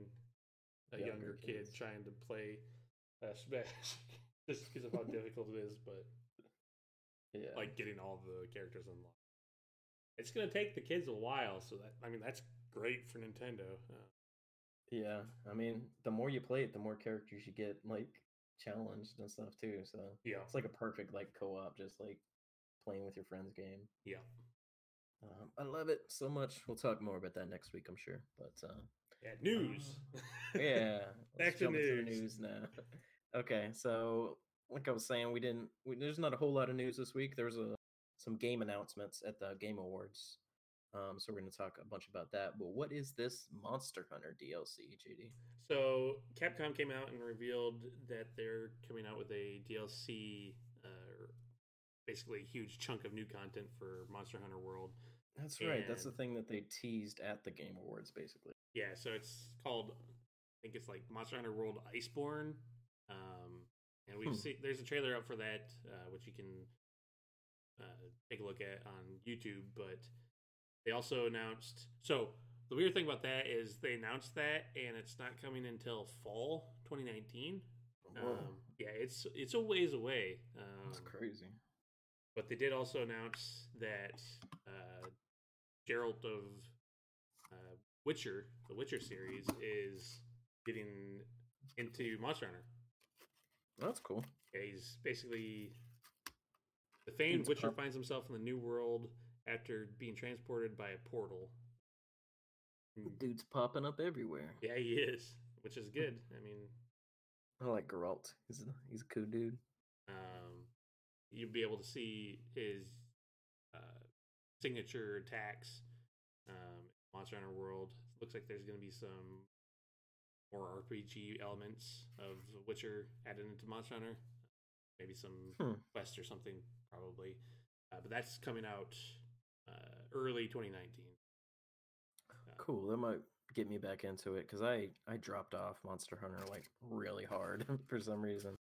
a younger kid trying to play Smash just because of how difficult it is, but like getting all the characters unlocked. It's going to take the kids a while, so that's great for Nintendo. Yeah, I mean, the more you play it, the more characters you get like challenged and stuff too, so it's like a perfect like co-op, just like playing with your friends game. Yeah. I love it so much. We'll talk more about that next week, I'm sure. But news. Back to news now. Okay, so like I was saying, there's not a whole lot of news this week. There was some game announcements at the Game Awards, so we're going to talk a bunch about that. But what is this Monster Hunter DLC, JD? So Capcom came out and revealed that they're coming out with a DLC. Basically a huge chunk of new content for Monster Hunter World. That's right. That's the thing that they teased at the Game Awards, basically. Yeah, so it's called, I think it's like Monster Hunter World Iceborne. And we've seen, there's a trailer up for that, which you can take a look at on YouTube. But they also announced, so the weird thing about that is they announced that and it's not coming until fall 2019. It's a ways away. That's crazy. But they did also announce that Geralt of the Witcher series, is getting into Monster Hunter. That's cool. Yeah, he's basically... The famed Witcher finds himself in the new world after being transported by a portal. The dude's popping up everywhere. Yeah, he is, which is good. I mean... I like Geralt. He's a cool dude. You'll be able to see his signature attacks in Monster Hunter World. It looks like there's going to be some more RPG elements of The Witcher added into Monster Hunter. Maybe some quest or something, probably. But that's coming out early 2019. Cool. That might get me back into it, because I dropped off Monster Hunter like really hard for some reason.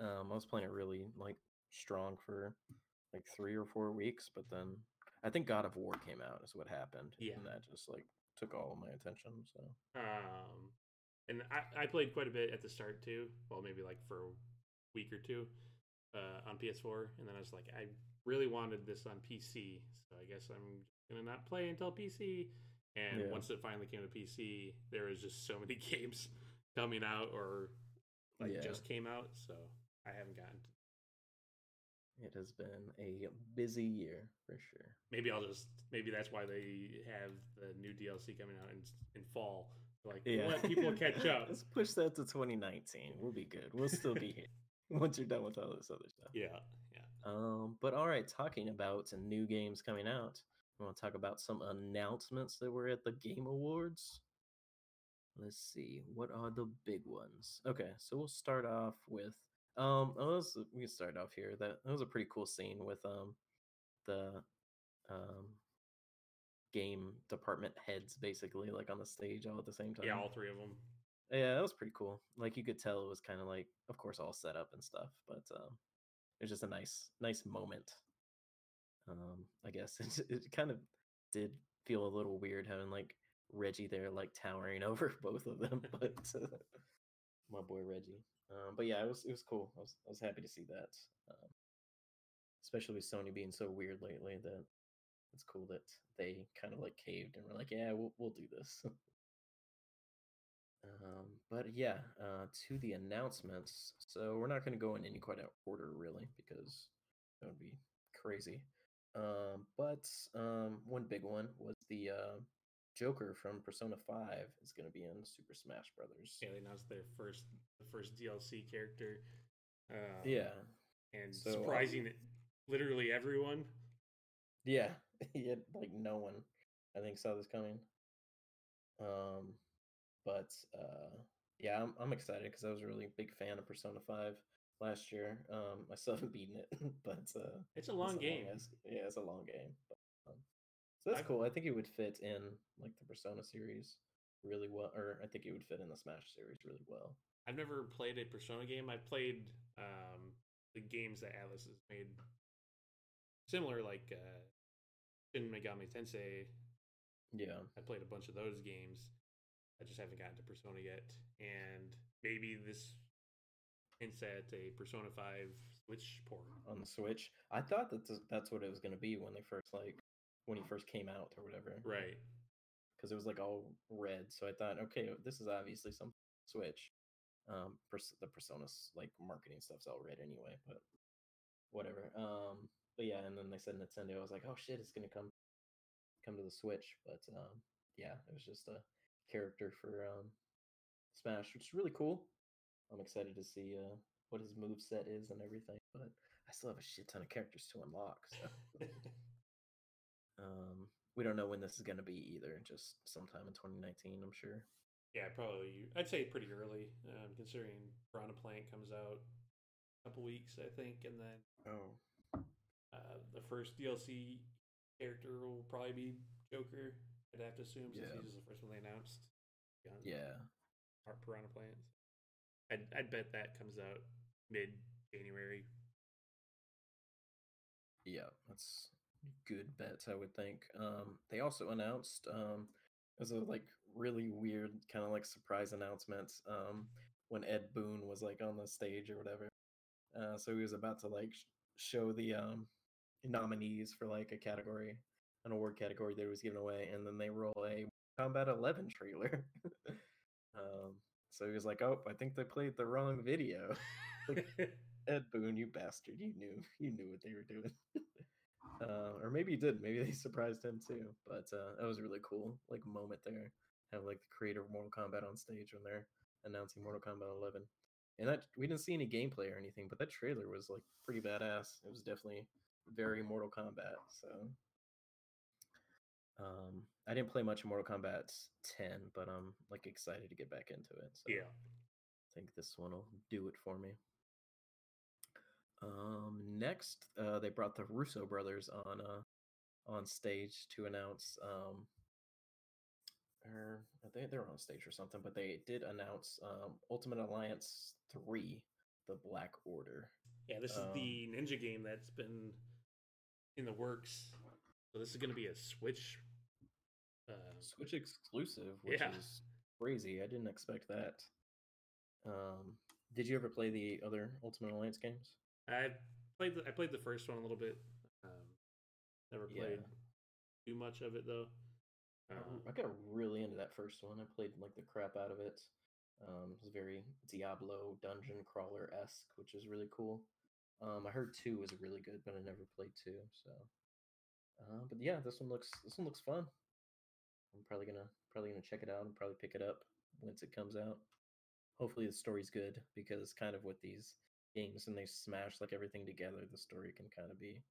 I was playing it really like strong for like 3 or 4 weeks, but then I think God of War came out is what happened. Yeah. And that just like took all of my attention. So and I played quite a bit at the start too. Well, maybe like for a week or two on PS4, and then I was like, I really wanted this on PC, so I guess I'm gonna not play until PC. And once it finally came to PC, there was just so many games coming out or like just came out, so I haven't gotten to. It has been a busy year for sure. Maybe that's why they have the new DLC coming out in fall. Like, let people catch up. Let's push that to 2019. We'll be good. We'll still be here once you're done with all this other stuff. Yeah. But all right, talking about some new games coming out, I want to talk about some announcements that were at the Game Awards. Let's see, what are the big ones? Okay, so we'll start off with we can start off here. That was a pretty cool scene with the game department heads basically like on the stage all at the same time. Yeah, all three of them. Yeah, that was pretty cool. Like you could tell it was kind of like, of course, all set up and stuff, but it was just a nice moment. I guess it kind of did feel a little weird having like Reggie there like towering over both of them, but my boy Reggie. But yeah, it was cool. I was happy to see that, especially with Sony being so weird lately. That it's cool that they kind of like caved and were like, yeah, we'll do this. But yeah, to the announcements. So we're not going to go in any quite order really, because that would be crazy. But one big one was the Joker from Persona 5 is going to be in Super Smash Brothers. Yeah, they announced the first DLC character. And so, surprising literally everyone. Yeah, like no one, I think, saw this coming. But yeah, I'm excited because I was a really big fan of Persona 5 last year. I still haven't beaten it, but it's a long game. It's a long game. But, so that's cool. I think it would fit in like the Persona series really well, or I think it would fit in the Smash series really well. I've never played a Persona game. I've played the games that Atlas has made, similar like Shin Megami Tensei. Yeah, I played a bunch of those games. I just haven't gotten to Persona yet, and maybe this hints at a Persona 5 Switch port on the Switch. I thought that's what it was going to be when they first when he first came out or whatever, right? Because it was like all red, so I thought, okay, this is obviously some Switch. The Persona's like marketing stuff's all red anyway, but whatever. But yeah, and then they said Nintendo. I was like, oh shit, it's going to come to the Switch. But yeah, it was just a character for Smash, which is really cool. I'm excited to see what his moveset is and everything, but I still have a shit ton of characters to unlock, so we don't know when this is going to be either, just sometime in 2019, I'm sure. Yeah, probably. I'd say pretty early, considering Piranha Plant comes out a couple weeks, I think, and then the first DLC character will probably be Joker, I'd have to assume, since he's the first one they announced. Yeah. Piranha Plant. I'd bet that comes out mid-January. Yeah, that's good bets, I would think. They also announced, it was a like really weird kind of like surprise announcement when Ed Boon was like on the stage or whatever. So he was about to like show the nominees for like a category, an award category that was given away, and then they roll a Combat 11 trailer. So he was like, oh, I think they played the wrong video. Like, Ed Boon, you bastard, you knew what they were doing. Or maybe you did, maybe they surprised him too, but that was a really cool like moment there, have like the creator of Mortal Kombat on stage when they're announcing Mortal Kombat 11. And that we didn't see any gameplay or anything, but that trailer was like pretty badass. It was definitely very Mortal Kombat. So I didn't play much Mortal Kombat 10, but I'm like excited to get back into it. So yeah, I think this one will do it for me. Next, they brought the Russo brothers on stage to announce, or they're on stage or something, but they did announce Ultimate Alliance 3: The Black Order. Yeah, this is the ninja game that's been in the works. So this is going to be a Switch exclusive, which is crazy. I didn't expect that. Did you ever play the other Ultimate Alliance games? I played the first one a little bit. Never played too much of it though. I got really into that first one. I played like the crap out of it. It was very Diablo dungeon crawler esque, which is really cool. I heard 2 was really good, but I never played 2. So, but yeah, this one looks fun. I'm probably gonna check it out and probably pick it up once it comes out. Hopefully the story's good, because it's kind of with these games and they smash like everything together, the story can kind of be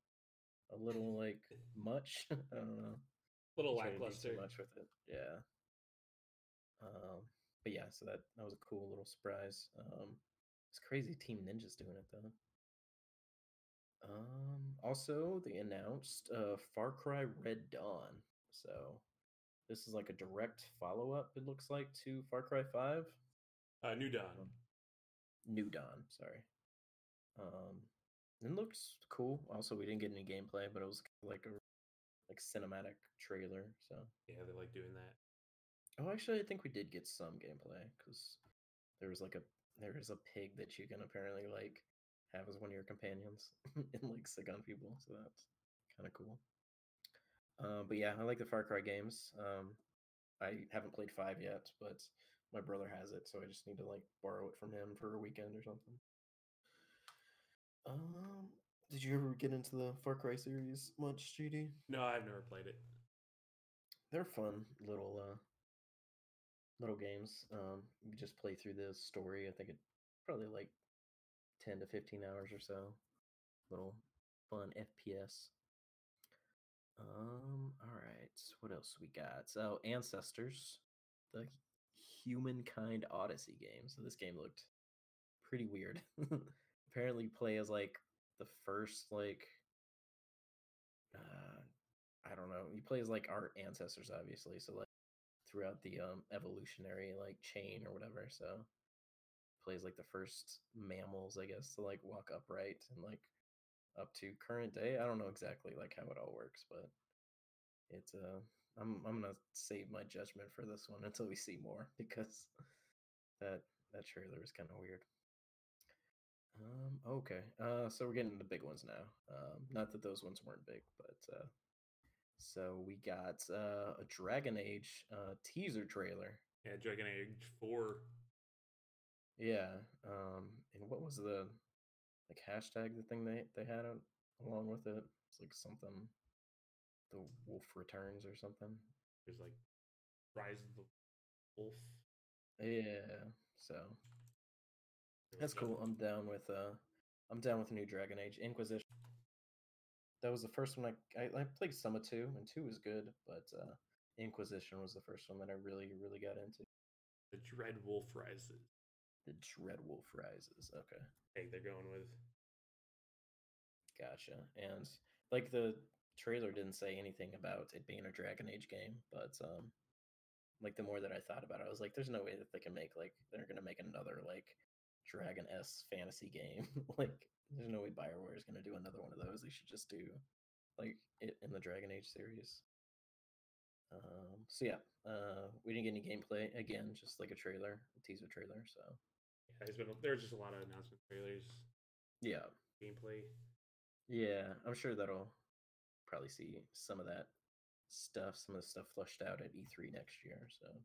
a little like much. I don't know. A little lackluster. Too much with it. Yeah. But yeah, so that was a cool little surprise. It's crazy Team Ninja's doing it though. Also they announced Far Cry Red Dawn. So this is like a direct follow-up, it looks like, to Far Cry 5. New Dawn, sorry. It looks cool. Also, we didn't get any gameplay, but it was like a cinematic trailer. So yeah, they like doing that. Oh, actually, I think we did get some gameplay, because there was a pig that you can apparently like have as one of your companions and like sick on people. So that's kind of cool. But yeah, I like the Far Cry games. I haven't played 5 yet, but my brother has it, so I just need to like borrow it from him for a weekend or something. Did you ever get into the Far Cry series much, GD? No, I've never played it. They're fun little games. You just play through the story. I think it probably like 10 to 15 hours or so. Little fun FPS. All right. What else we got? So Ancestors, the Humankind Odyssey game. So this game looked pretty weird. Apparently you play as like the first, like, I don't know. You play as like our ancestors, obviously. So like throughout the evolutionary like chain or whatever. So plays like the first mammals, I guess, to like walk upright and like up to current day. I don't know exactly like how it all works, but it's I'm gonna save my judgment for this one until we see more, because that trailer is kind of weird. Okay. So we're getting into the big ones now. Not that those ones weren't big, but so we got a Dragon Age teaser trailer. Yeah, Dragon Age 4. Yeah. And what was the like hashtag, the thing they had along with it? It's like something, the wolf returns or something. There's like Rise of the Wolf. Yeah. So that's cool. I'm down with the new Dragon Age. Inquisition. That was the first one I played some of 2, and 2 was good, but Inquisition was the first one that I really, really got into. The Dread Wolf Rises. The Dread Wolf Rises. Okay. I think they're going with. Gotcha. And like the trailer didn't say anything about it being a Dragon Age game, but like the more that I thought about it, I was like, there's no way that they can make like they're gonna make another like Dragon-esque fantasy game. Like there's no way BioWare is gonna do another one of those. They should just do like it in the Dragon Age series. So yeah, we didn't get any gameplay again, just like a teaser trailer. So yeah, there's just a lot of announcement trailers. Yeah, gameplay. Yeah, I'm sure that'll probably see some of the stuff flushed out at E3 next year. So,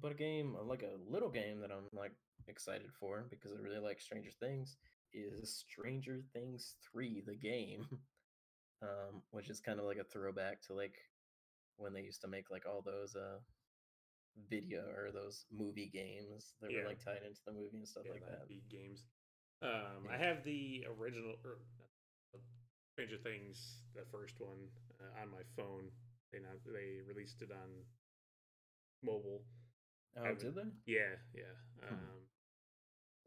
but a game, like a little game that I'm like excited for, because I really like Stranger Things, is Stranger Things 3, the game, which is kind of like a throwback to like when they used to make like all those video or those movie games that were like tied into the movie and stuff like that. Be games. I have the original Stranger Things, the first one, on my phone. They released it on mobile. Oh, did they? Yeah.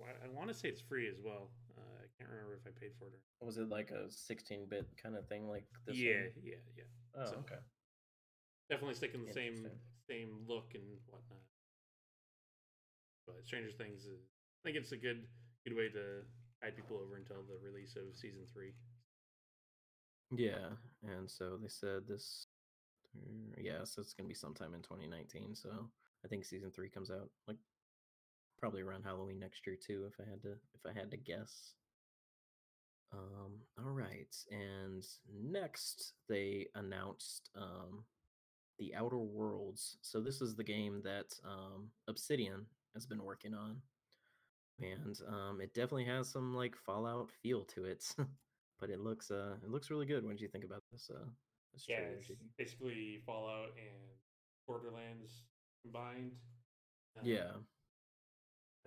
I want to say it's free as well. I can't remember if I paid for it or not. Was it like a 16-bit kind of thing like this? Yeah. Oh, so, okay. Definitely sticking the same look and whatnot. But Stranger Things, I think it's a good way to tide people over until the release of Season 3. Yeah, and so they said this... Yeah, so it's going to be sometime in 2019, so I think Season 3 comes out like probably around Halloween next year too, if I had to guess. All right, and next they announced The Outer Worlds. So this is the game that Obsidian has been working on, and it definitely has some like Fallout feel to it, but it looks really good. What did you think about this? Yeah, it's basically Fallout and Borderlands combined. Yeah.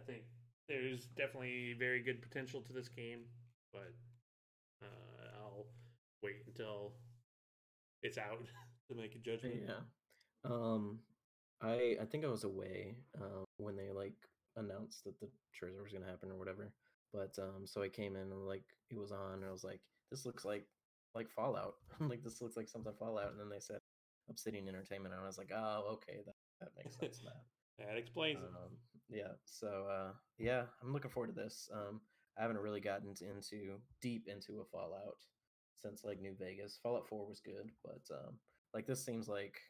I think there's definitely very good potential to this game, but I'll wait until it's out to make a judgment. Yeah. I think I was away when they like announced that the trailer was going to happen or whatever. But so I came in and like it was on and I was like, this looks like Fallout. Like this looks like something Fallout, and then they said Obsidian Entertainment and I was like, oh, okay, that makes sense now. That explains it. Yeah. So yeah, I'm looking forward to this. I haven't really gotten deep into a Fallout since like New Vegas. Fallout 4 was good, but like this seems like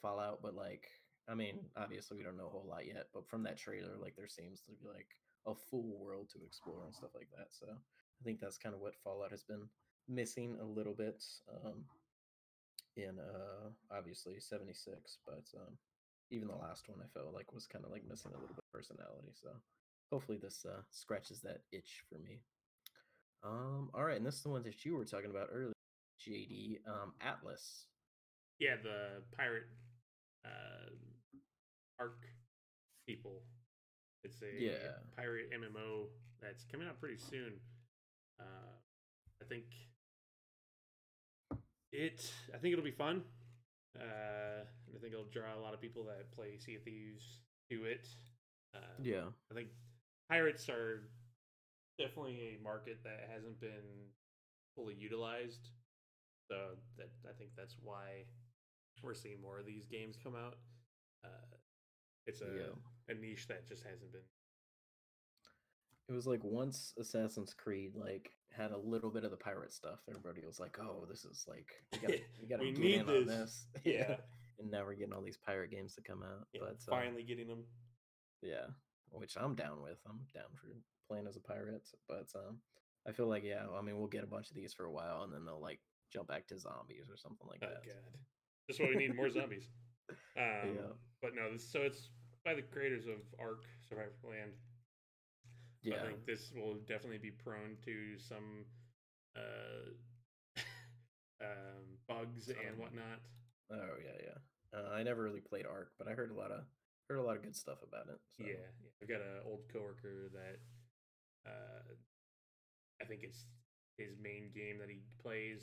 Fallout, but like I mean, obviously we don't know a whole lot yet, but from that trailer, like there seems to be like a full world to explore and stuff like that. So I think that's kind of what Fallout has been missing a little bit in obviously 76, but even the last one I felt like was kind of like missing a little bit of personality. So hopefully this scratches that itch for me. All right, and this is the one that you were talking about earlier, JD. Atlas. Yeah, the pirate Ark people. It's a pirate MMO that's coming out pretty soon. I think it'll be fun. And I think it'll draw a lot of people that play Sea of Thieves to it. Yeah. I think pirates are definitely a market that hasn't been fully utilized. So that I think that's why we're seeing more of these games come out. It's a niche that just hasn't been. It was like once Assassin's Creed like had a little bit of the pirate stuff, everybody was like, "Oh, this is like we gotta get in on this." Yeah, and now we're getting all these pirate games to come out. Yeah, but finally getting them. Yeah, which I'm down with. I'm down for playing as a pirate, but I feel like we'll get a bunch of these for a while, and then they'll like jump back to zombies or something like that. Oh god, that's why we need more zombies. But no, so it's by the creators of Ark Survival Evolved. Yeah. I think this will definitely be prone to some bugs and whatnot. Oh yeah. I never really played Ark, but I heard a lot of good stuff about it. So. Yeah, I've got an old coworker that I think it's his main game that he plays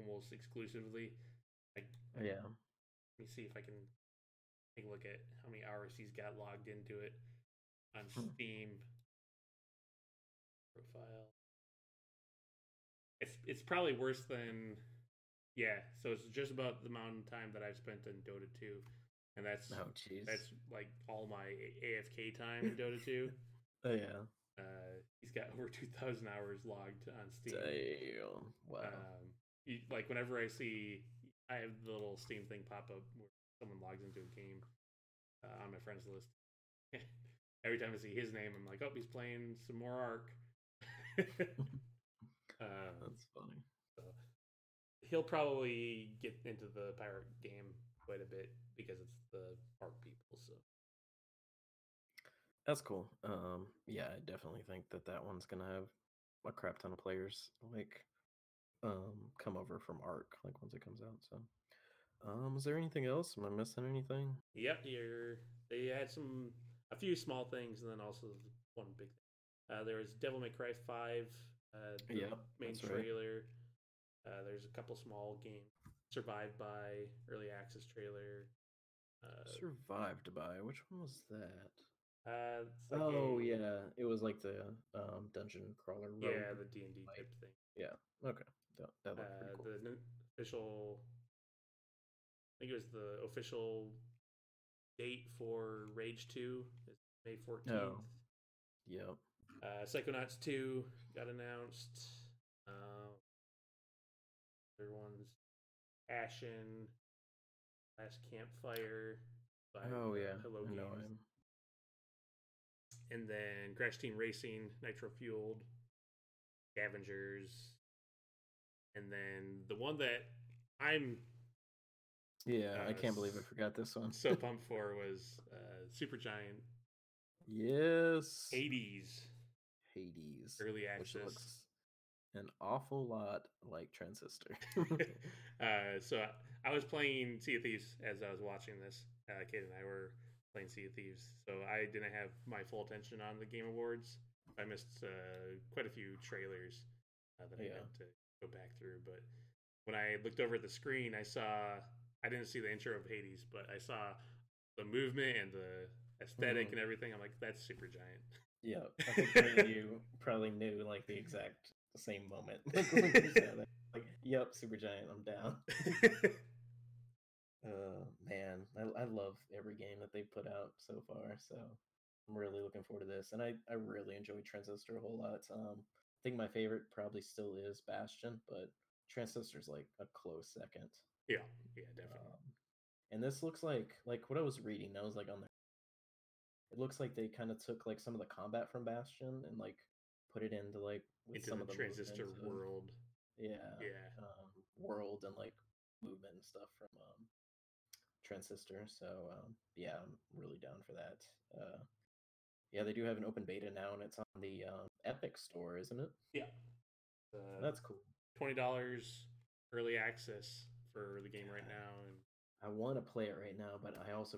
almost exclusively. Let me see if I can take a look at how many hours he's got logged into it on Steam. Profile. It's probably worse than so it's just about the amount of time that I've spent in Dota 2. And that's like all my AFK time in Dota 2. Oh yeah. He's got over 2,000 hours logged on Steam. Damn. Wow. Like whenever I have the little Steam thing pop up where someone logs into a game on my friends list. Every time I see his name, I'm like, oh, he's playing some more Ark. That's funny. So he'll probably get into the pirate game quite a bit because it's the Ark people. So that's cool. Yeah, I definitely think that one's gonna have a crap ton of players like come over from Ark like once it comes out. So, is there anything else? Am I missing anything? Yep, they had some. A few small things, and then also one big thing. There was Devil May Cry 5, main trailer. Right. There's a couple small games. Survived by, Early Access trailer. Survived by? Which one was that? Yeah, it was like the dungeon crawler. Yeah, the D&D type thing. Yeah. Okay. That looked pretty cool. The official, I think it was the official date for Rage 2 is May 14th. Oh. Yep. Psychonauts 2 got announced. Other ones, Ashen, Last Campfire. Hello Games. And then Crash Team Racing, Nitro Fueled, Scavengers, and then the one that I can't believe I forgot this one. So pumped for was Supergiant. Yes. Hades. Early access. Which looks an awful lot like Transistor. So I was playing Sea of Thieves as I was watching this. Kate and I were playing Sea of Thieves, so I didn't have my full attention on the Game Awards. I missed quite a few trailers that I had to go back through. But when I looked over at the screen, I didn't see the intro of Hades, but I saw the movement and the aesthetic and everything. I'm like, that's Supergiant. Yeah, I think you probably knew like the exact same moment. Yep, Supergiant, I'm down. Man, I love every game that they've put out so far, so I'm really looking forward to this. And I really enjoyed Transistor a whole lot. I think my favorite probably still is Bastion, but Transistor's like a close second. Yeah, definitely. And this looks like what I was reading, I was like on the. It looks like they kind of took like some of the combat from Bastion and like put it into like with into some of the Transistor world. World and like movement and stuff from Transistor. So I'm really down for that. They do have an open beta now, and it's on the Epic Store, isn't it? Yeah, that's cool. $20 early access for the game right now, and I want to play it right now, but I also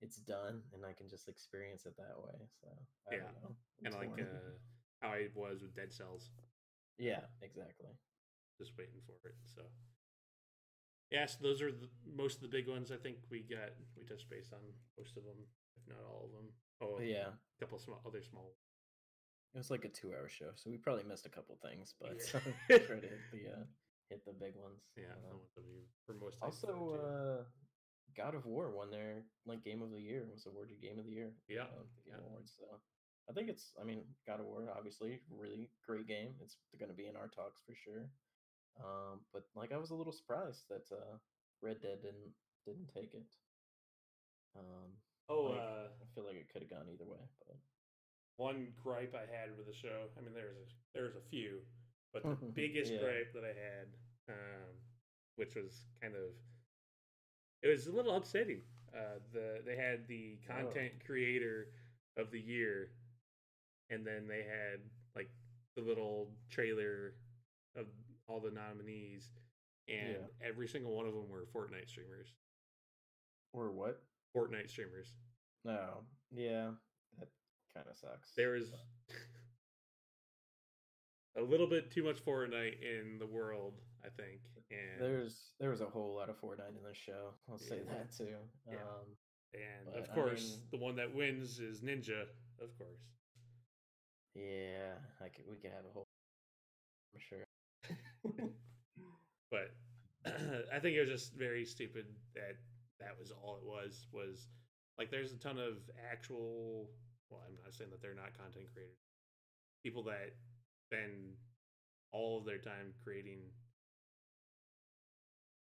it's done, and I can just experience it that way. So I don't know. It's and like how I was with Dead Cells. Yeah, exactly. Just waiting for it. So. Yeah, so those are most of the big ones. I think we touched base on most of them, if not all of them. Oh, yeah, a couple other small ones. It was like a 2-hour show, so we probably missed a couple things, but try to hit the big ones. Yeah, the ones that we for most. Also, God of War won their like Game of the Year. Was awarded Game of the Year. Yeah, Game Awards. So I think it's. I mean, God of War, obviously, really great game. It's going to be in our talks for sure. But like I was a little surprised that Red Dead didn't take it. I feel like it could have gone either way. But one gripe I had with the show, I mean there was a few, but the biggest gripe that I had, which was kind of it was a little upsetting. They had the content creator of the year, and then they had like the little trailer of all the nominees, and every single one of them were Fortnite streamers. Or what? Fortnite streamers. No. Yeah. That kind of sucks. There is a little bit too much Fortnite in the world, I think. And there was a whole lot of Fortnite in this show. I'll say that too. Yeah. And of course, the one that wins is Ninja, of course. Yeah. We could have a whole, I'm sure. But I think it was just very stupid that was all it was like there's a ton of actual, well, I'm not saying that they're not content creators, people that spend all of their time creating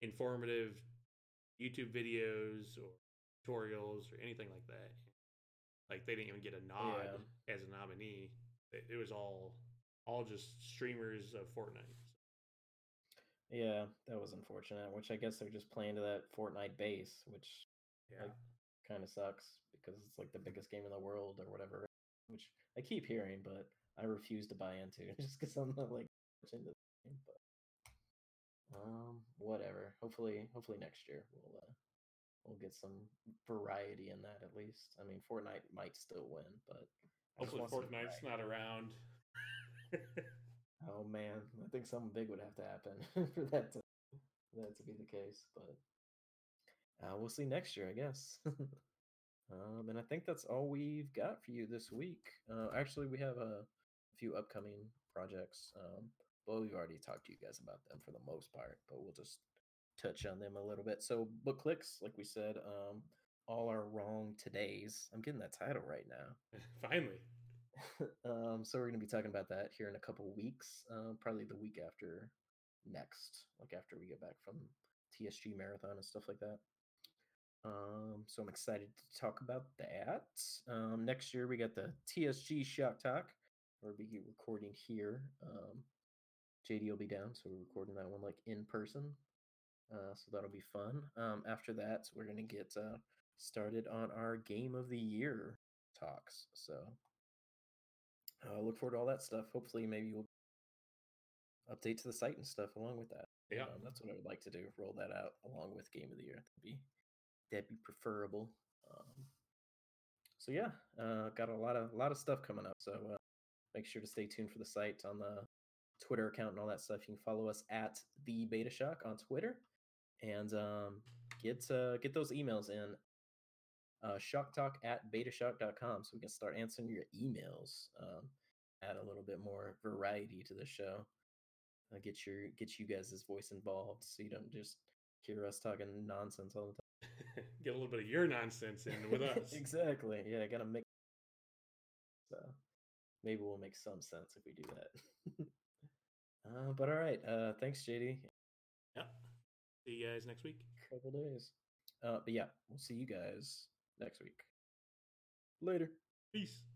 informative YouTube videos or tutorials or anything like that. Like they didn't even get a nod as a nominee. It was all just streamers of Fortnite. Yeah, that was unfortunate, which I guess they're just playing to that Fortnite base, which kind of sucks because it's like the biggest game in the world or whatever, which I keep hearing, but I refuse to buy into just because I'm not like into the game. But whatever. Hopefully next year we'll get some variety in that at least. I mean, Fortnite might still win, but hopefully Fortnite's not around. Oh man, I think something big would have to happen for that to be the case, but we'll see next year, I guess. And I think that's all we've got for you this week. Actually, we have a few upcoming projects. Well, we've already talked to you guys about them for the most part, but we'll just touch on them a little bit. So book clicks, like we said, all our wrong todays. I'm getting that title right now. Finally. So we're going to be talking about that here in a couple weeks, probably the week after next, like after we get back from TSG Marathon and stuff like that. So I'm excited to talk about that. Next year, we got the TSG Shack Talk. We'll be recording here. JD will be down, so we're recording that one like in person. So that'll be fun. After that, we're going to get started on our Game of the Year talks. So look forward to all that stuff. Hopefully, maybe we'll update to the site and stuff along with that. Yeah, that's what I would like to do. Roll that out along with Game of the Year. That'd be preferable. So yeah, got a lot of stuff coming up. So make sure to stay tuned for the site on the Twitter account and all that stuff. You can follow us at the Betashock on Twitter, and get those emails in. shocktalk@betashock.com, so we can start answering your emails. Add a little bit more variety to the show. Get you guys' voice involved, so you don't just hear us talking nonsense all the time. Get a little bit of your nonsense in with us. Exactly. Yeah, I gotta make. So maybe we'll make some sense if we do that. But all right. Thanks, JD. Yeah. See you guys next week. Couple days. But yeah, we'll see you guys next week. Later. Peace.